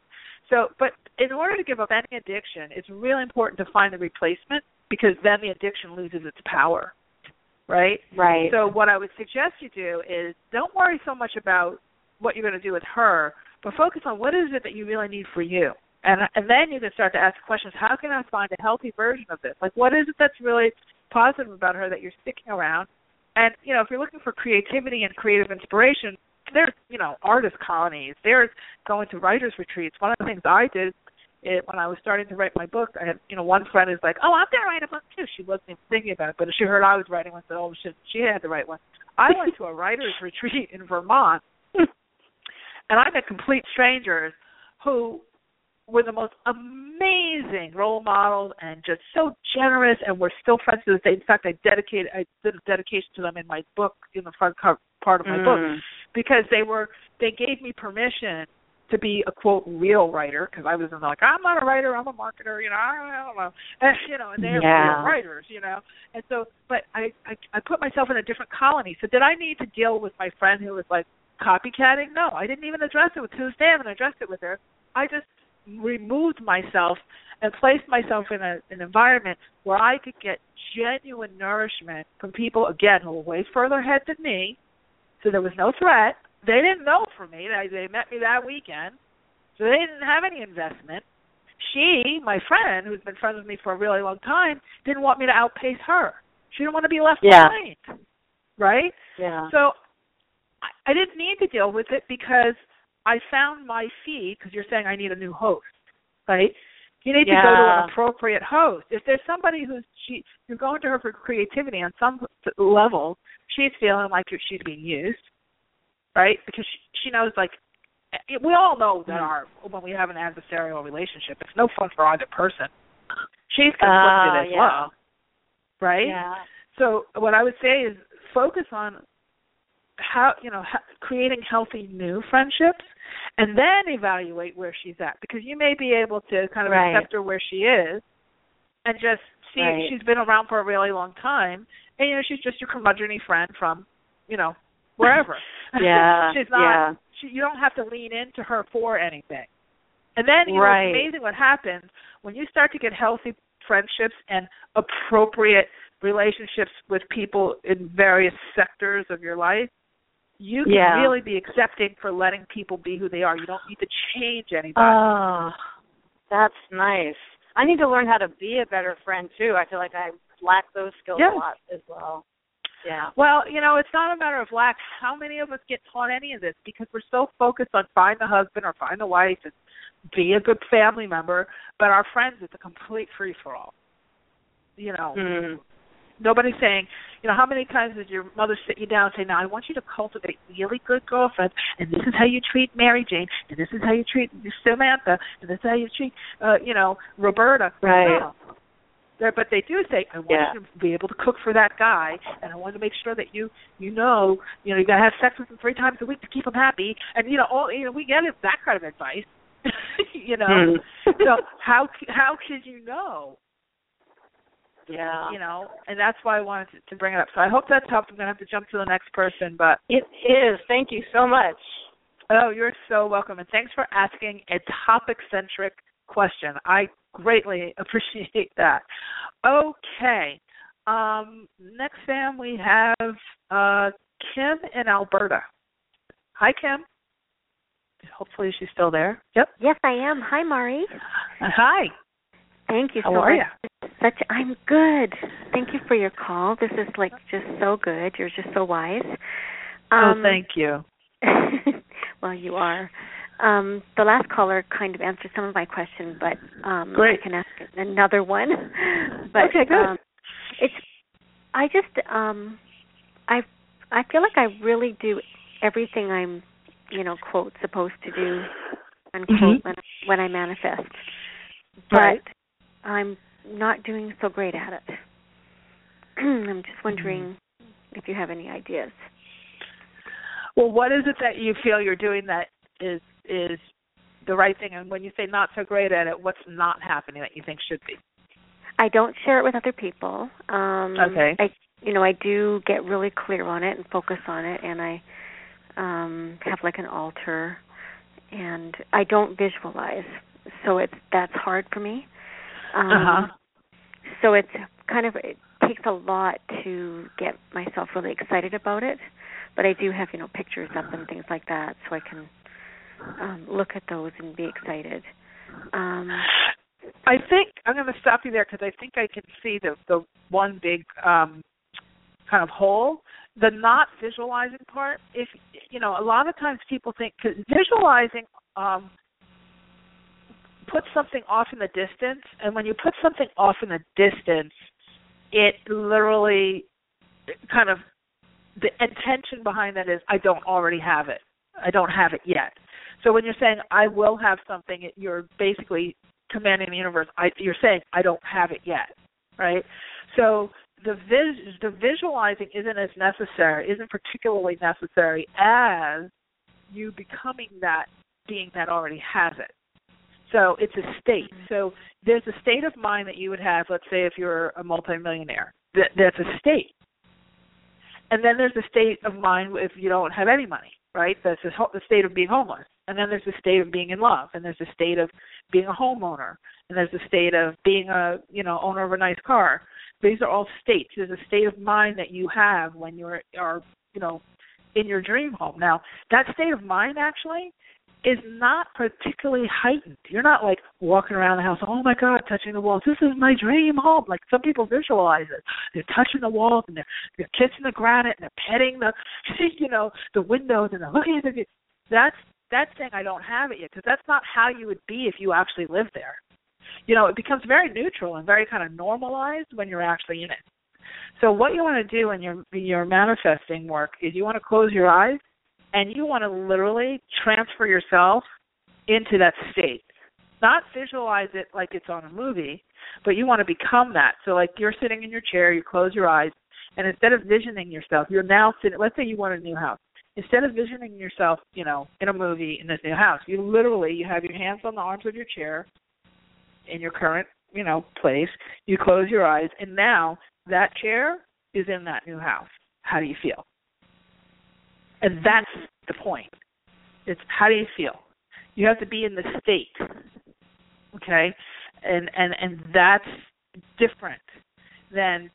So, but in order to give up any addiction, it's really important to find the replacement because then the addiction loses its power, right? Right. So what I would suggest you do is don't worry so much about what you're going to do with her, but focus on what is it that you really need for you. And, and then you can start to ask questions, how can I find a healthy version of this? Like what is it that's really positive about her that you're sticking around? And, you know, if you're looking for creativity and creative inspiration, there's, you know, artist colonies. There's going to writers' retreats. One of the things I did it, when I was starting to write my book, I had, you know, one friend is like, oh, I'm going to write a book, too. She wasn't even thinking about it, but she heard I was writing one, said, oh, she, she had to write one. I went to a writer's retreat in Vermont, and I met complete strangers who were the most amazing role models and just so generous, and we're still friends to this day. In fact, I dedicated, I did a dedication to them in my book, in the front cover part of my mm. book, because they were they gave me permission to be a quote real writer because I was in the, like I'm not a writer, I'm a marketer, you know, I don't know, and, you know, and they're yeah. real writers, you know, and so but I, I I put myself in a different colony. So did I need to deal with my friend who was like copycatting? No, I didn't even address it with Tuesday. I haven't addressed it with her. I just removed myself and place myself in a, an environment where I could get genuine nourishment from people, again, who were way further ahead than me, so there was no threat. They didn't know for me. They, they met me that weekend, so they didn't have any investment. She, my friend, who's been friends with me for a really long time, didn't want me to outpace her. She didn't want to be left yeah. behind, right? Yeah. So I, I didn't need to deal with it because I found my feed, because you're saying I need a new host, right? You need yeah. to go to an appropriate host. If there's somebody who's, she, you're going to her for creativity on some level, she's feeling like she's being used, right? Because she, she knows, like, we all know that our when we have an adversarial relationship, it's no fun for either person. She's conflicted uh, as yeah. well, right? Yeah. So what I would say is focus on how you know how, creating healthy new friendships, and then evaluate where she's at, because you may be able to kind of right. accept her where she is, and just see right. if she's been around for a really long time, and you know she's just your curmudgeon-y friend from you know wherever. yeah. she's not. Yeah. You don't have to lean into her for anything. And then, you right. know, it's amazing what happens when you start to get healthy friendships and appropriate relationships with people in various sectors of your life. You can yeah. really be accepting for letting people be who they are. You don't need to change anybody. Oh, that's nice. I need to learn how to be a better friend, too. I feel like I lack those skills yeah. a lot as well. Yeah. Well, you know, it's not a matter of lack. How many of us get taught any of this? Because we're so focused on find a husband or find a wife and be a good family member, but our friends, it's a complete free-for-all. You know, mm. nobody's saying, you know, how many times did your mother sit you down and say, now I want you to cultivate really good girlfriends, and this is how you treat Mary Jane, and this is how you treat Samantha, and this is how you treat, uh, you know, Roberta. Right. No. But they do say, I want yeah. you to be able to cook for that guy, and I want to make sure that you, you know, you know, you got to have sex with him three times a week to keep him happy. And, you know, all you know, we get it, that kind of advice, you know. Mm. So how how could you know? Yeah. You know, and that's why I wanted to, to bring it up. So I hope that's helped. I'm going to have to jump to the next person. But it is. Thank you so much. Oh, you're so welcome. And thanks for asking a topic-centric question. I greatly appreciate that. Okay. Um, next, Sam, we have uh, Kim in Alberta. Hi, Kim. Hopefully she's still there. Yep. Yes, I am. Hi, Mari. Hi. Thank you so much. How are you? Such, I'm good. Thank you for your call. This is, like, just so good. You're just so wise. Um, oh, thank you. Well, you are. Um, the last caller kind of answered some of my question, but um, I can ask another one. But, okay, good. Um, it's, I just, um, I, I feel like I really do everything I'm, you know, quote, supposed to do, unquote, mm-hmm. when, when I manifest. But right. I'm not doing so great at it. I'm just wondering mm-hmm. if you have any ideas. Well, what is it that you feel you're doing that is is the right thing? And when you say not so great at it, what's not happening that you think should be? I don't share it with other people. Um, okay. I, you know, I do get really clear on it and focus on it, and I um, have like an altar, and I don't visualize, so it's that's hard for me. Um, uh-huh. So it's kind of, it takes a lot to get myself really excited about it, but I do have, you know, pictures up and things like that, so I can Um, look at those and be excited. Um, I think I'm going to stop you there because I think I can see the the one big um, kind of hole, the not visualizing part. If you know, a lot of times people think cause visualizing um, puts something off in the distance, and when you put something off in the distance, it literally kind of the intention behind that is I don't already have it. I don't have it yet. So when you're saying, I will have something, you're basically commanding the universe. I, you're saying, I don't have it yet, right? So the vis, the visualizing isn't as necessary, isn't particularly necessary as you becoming that being that already has it. So it's a state. So there's a state of mind that you would have, let's say, if you're a multimillionaire. That, that's a state. And then there's a state of mind if you don't have any money. right? That's the state of being homeless. And then there's the state of being in love, and there's the state of being a homeowner, and there's the state of being a, you know, owner of a nice car. These are all states. There's a state of mind that you have when you are, you know, in your dream home. Now, that state of mind actually is not particularly heightened. You're not like walking around the house, oh my God, touching the walls. This is my dream home. Like some people visualize it. They're touching the walls and they're, they're kissing the granite and they're petting the, you know, the windows and they're looking at the. That's that's saying I don't have it yet, because that's not how you would be if you actually lived there. You know, it becomes very neutral and very kind of normalized when you're actually in it. So what you want to do in your your manifesting work is you want to close your eyes and you want to literally transfer yourself into that state. Not visualize it like it's on a movie, but you want to become that. So like you're sitting in your chair, you close your eyes, and instead of visioning yourself, you're now sitting, let's say you want a new house. Instead of visioning yourself, you know, in a movie in this new house, you literally, you have your hands on the arms of your chair in your current, you know, place. You close your eyes, and now that chair is in that new house. How do you feel? And that's the point. It's how do you feel? You have to be in the state, okay? And and, and that's different than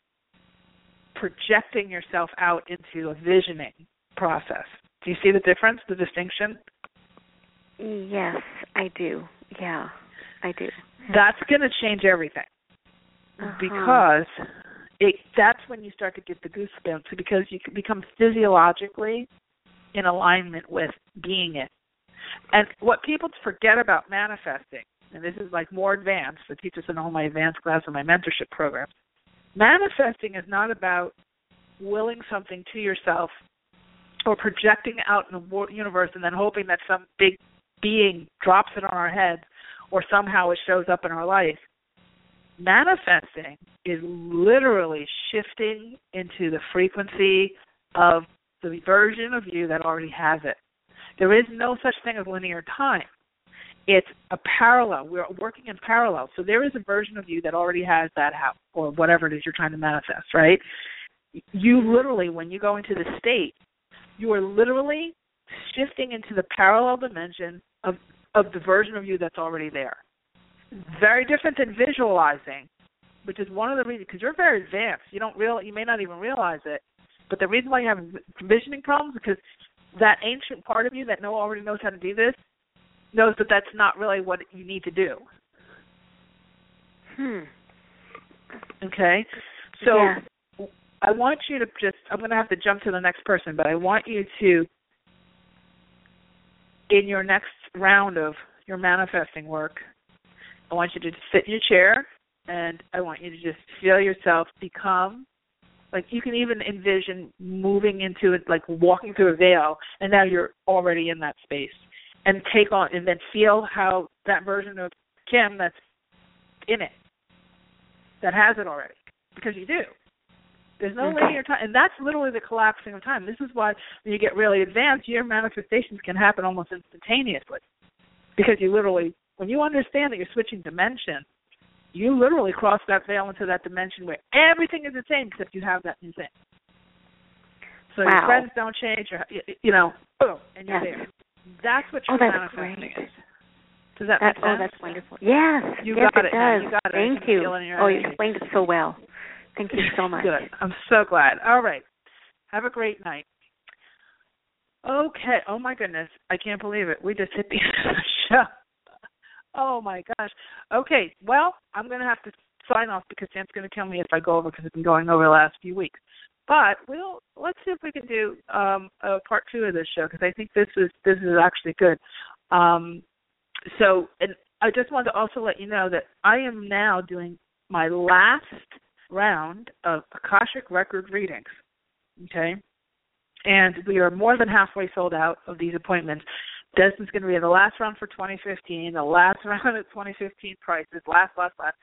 projecting yourself out into a visioning process. Do you see the difference, the distinction? Yes, I do. Yeah, I do. That's going to change everything uh-huh. because it, that's when you start to get the goosebumps, because you become physiologically in alignment with being it. And what people forget about manifesting, and this is like more advanced, I teach this in all my advanced class and my mentorship programs, manifesting is not about willing something to yourself or projecting out in the universe and then hoping that some big being drops it on our head or somehow it shows up in our life. Manifesting is literally shifting into the frequency of the version of you that already has it. There is no such thing as linear time. It's a parallel. We're working in parallel. So there is a version of you that already has that house or whatever it is you're trying to manifest, right? You literally, when you go into the state, you are literally shifting into the parallel dimension of, of the version of you that's already there. Very different than visualizing, which is one of the reasons, because you're very advanced. You don't real, you may not even realize it, but the reason why you have visioning problems is because that ancient part of you that know, already knows how to do this knows that that's not really what you need to do. Hmm. Okay? So yeah. I want you to just, I'm going to have to jump to the next person, but I want you to, in your next round of your manifesting work, I want you to sit in your chair, and I want you to just feel yourself become, like you can even envision moving into it, like walking through a veil, and now you're already in that space. And take on, and then feel how that version of Kim that's in it, that has it already, because you do. There's no okay. linear time, and that's literally the collapsing of time. This is why when you get really advanced, your manifestations can happen almost instantaneously, because you literally, when you understand that you're switching dimension, you literally cross that veil into that dimension where everything is the same except you have that new thing. So wow. your friends don't change, or, you know, boom, and you're yes. there. That's what you're oh, manifesting is. Does that, that make sense? Oh, that's wonderful. Yes, you yes, got it. it does. You got it. Thank you. you. Oh, you explained it so well. Thank you so much. Good. I'm so glad. All right. Have a great night. Okay. Oh, my goodness. I can't believe it. We just hit the end of the show. Oh, my gosh. Okay, well, I'm going to have to sign off because Sam's going to kill me if I go over because I've been going over the last few weeks. But we'll let's see if we can do um, a part two of this show, because I think this is this is actually good. Um, so and I just wanted to also let you know that I am now doing my last round of Akashic Record readings, okay? And we are more than halfway sold out of these appointments. Desmond's going to be in the last round for twenty fifteen, the last round at twenty fifteen prices, last, last, last.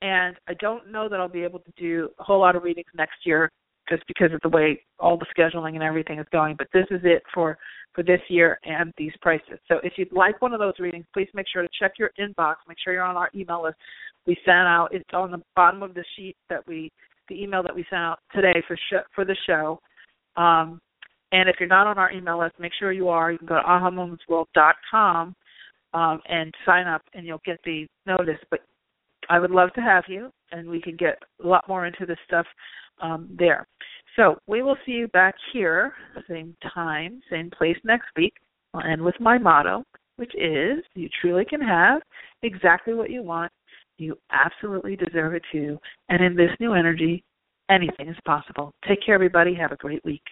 And I don't know that I'll be able to do a whole lot of readings next year just because of the way all the scheduling and everything is going. But this is it for, for this year and these prices. So if you'd like one of those readings, please make sure to check your inbox. Make sure you're on our email list. We sent out, it's on the bottom of the sheet that we, the email that we sent out today for, sh- for the show. Um, And if you're not on our email list, make sure you are. You can go to A H A Moments World dot com um, and sign up, and you'll get the notice. But I would love to have you, and we can get a lot more into this stuff um, there. So we will see you back here, same time, same place next week. I'll end with my motto, which is you truly can have exactly what you want. You absolutely deserve it too. And in this new energy, anything is possible. Take care, everybody. Have a great week.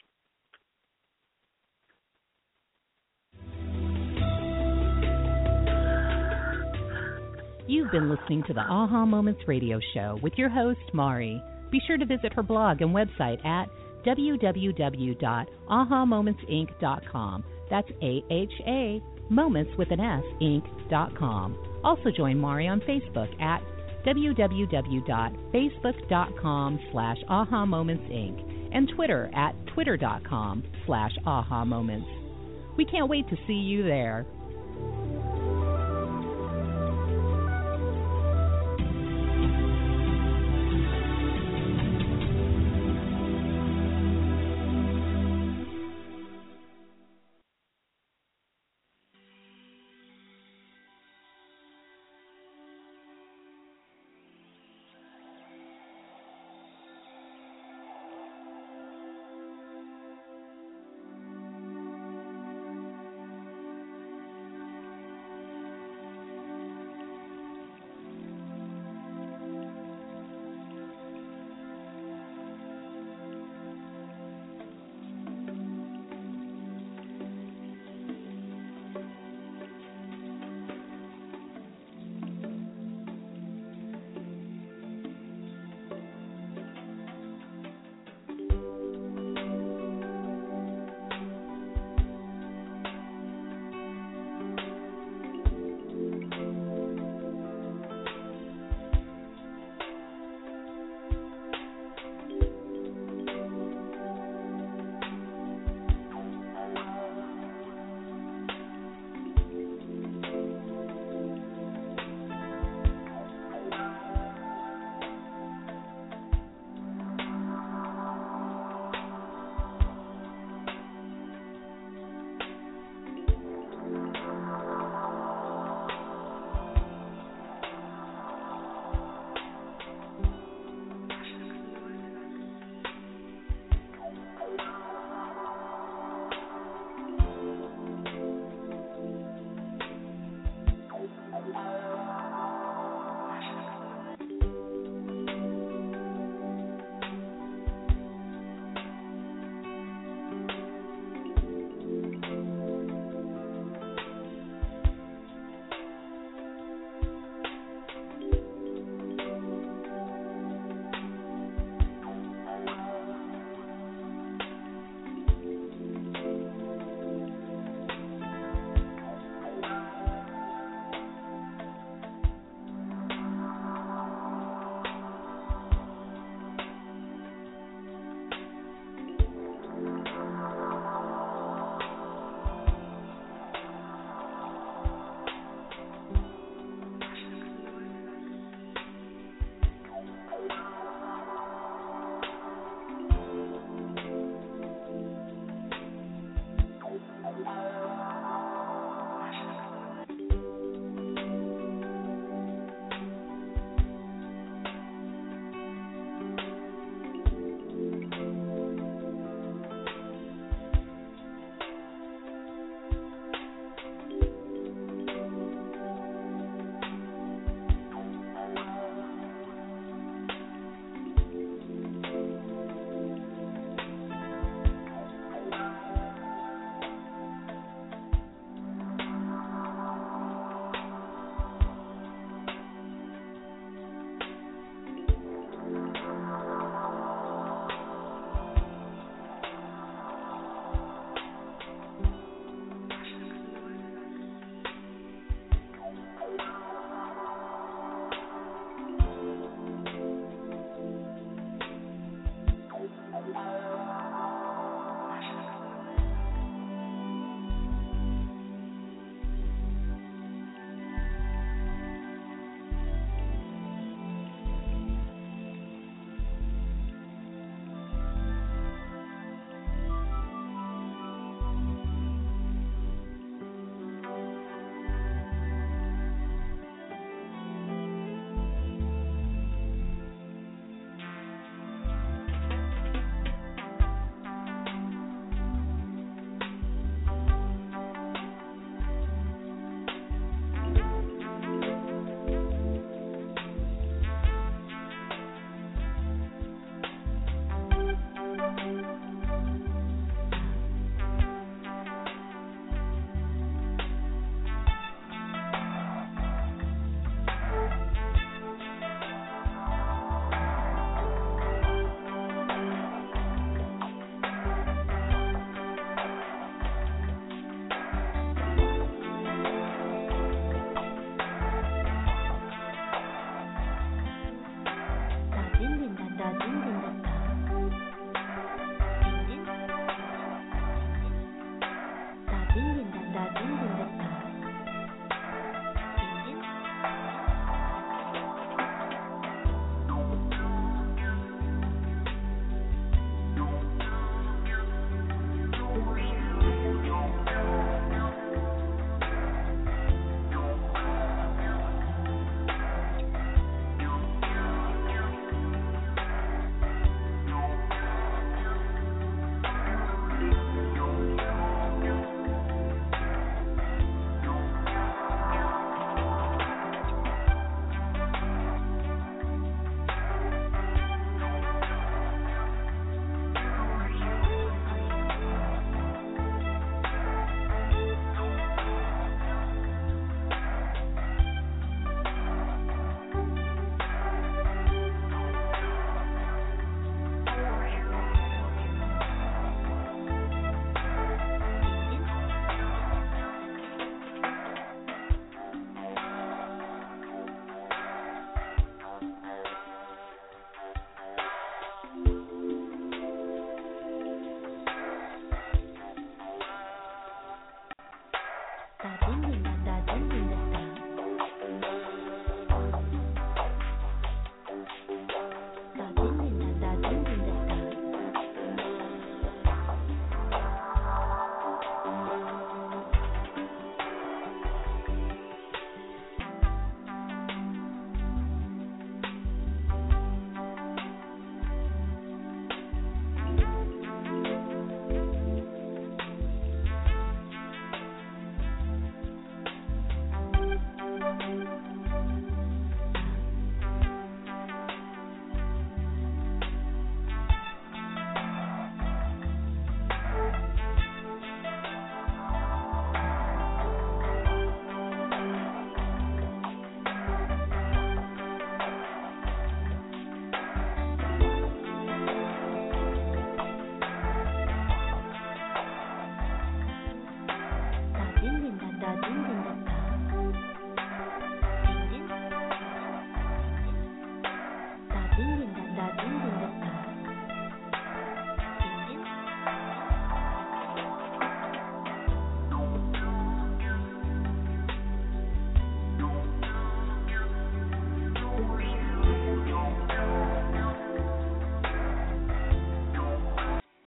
You've been listening to the A H A Moments Radio Show with your host, Mari. Be sure to visit her blog and website at w w w dot a h a moments inc dot com. That's A H A, moments with an S, inc dot com. Also join Mari on Facebook at w w w dot facebook dot com slash A H A Moments Inc and Twitter at twitter dot com slash A H A Moments. We can't wait to see you there.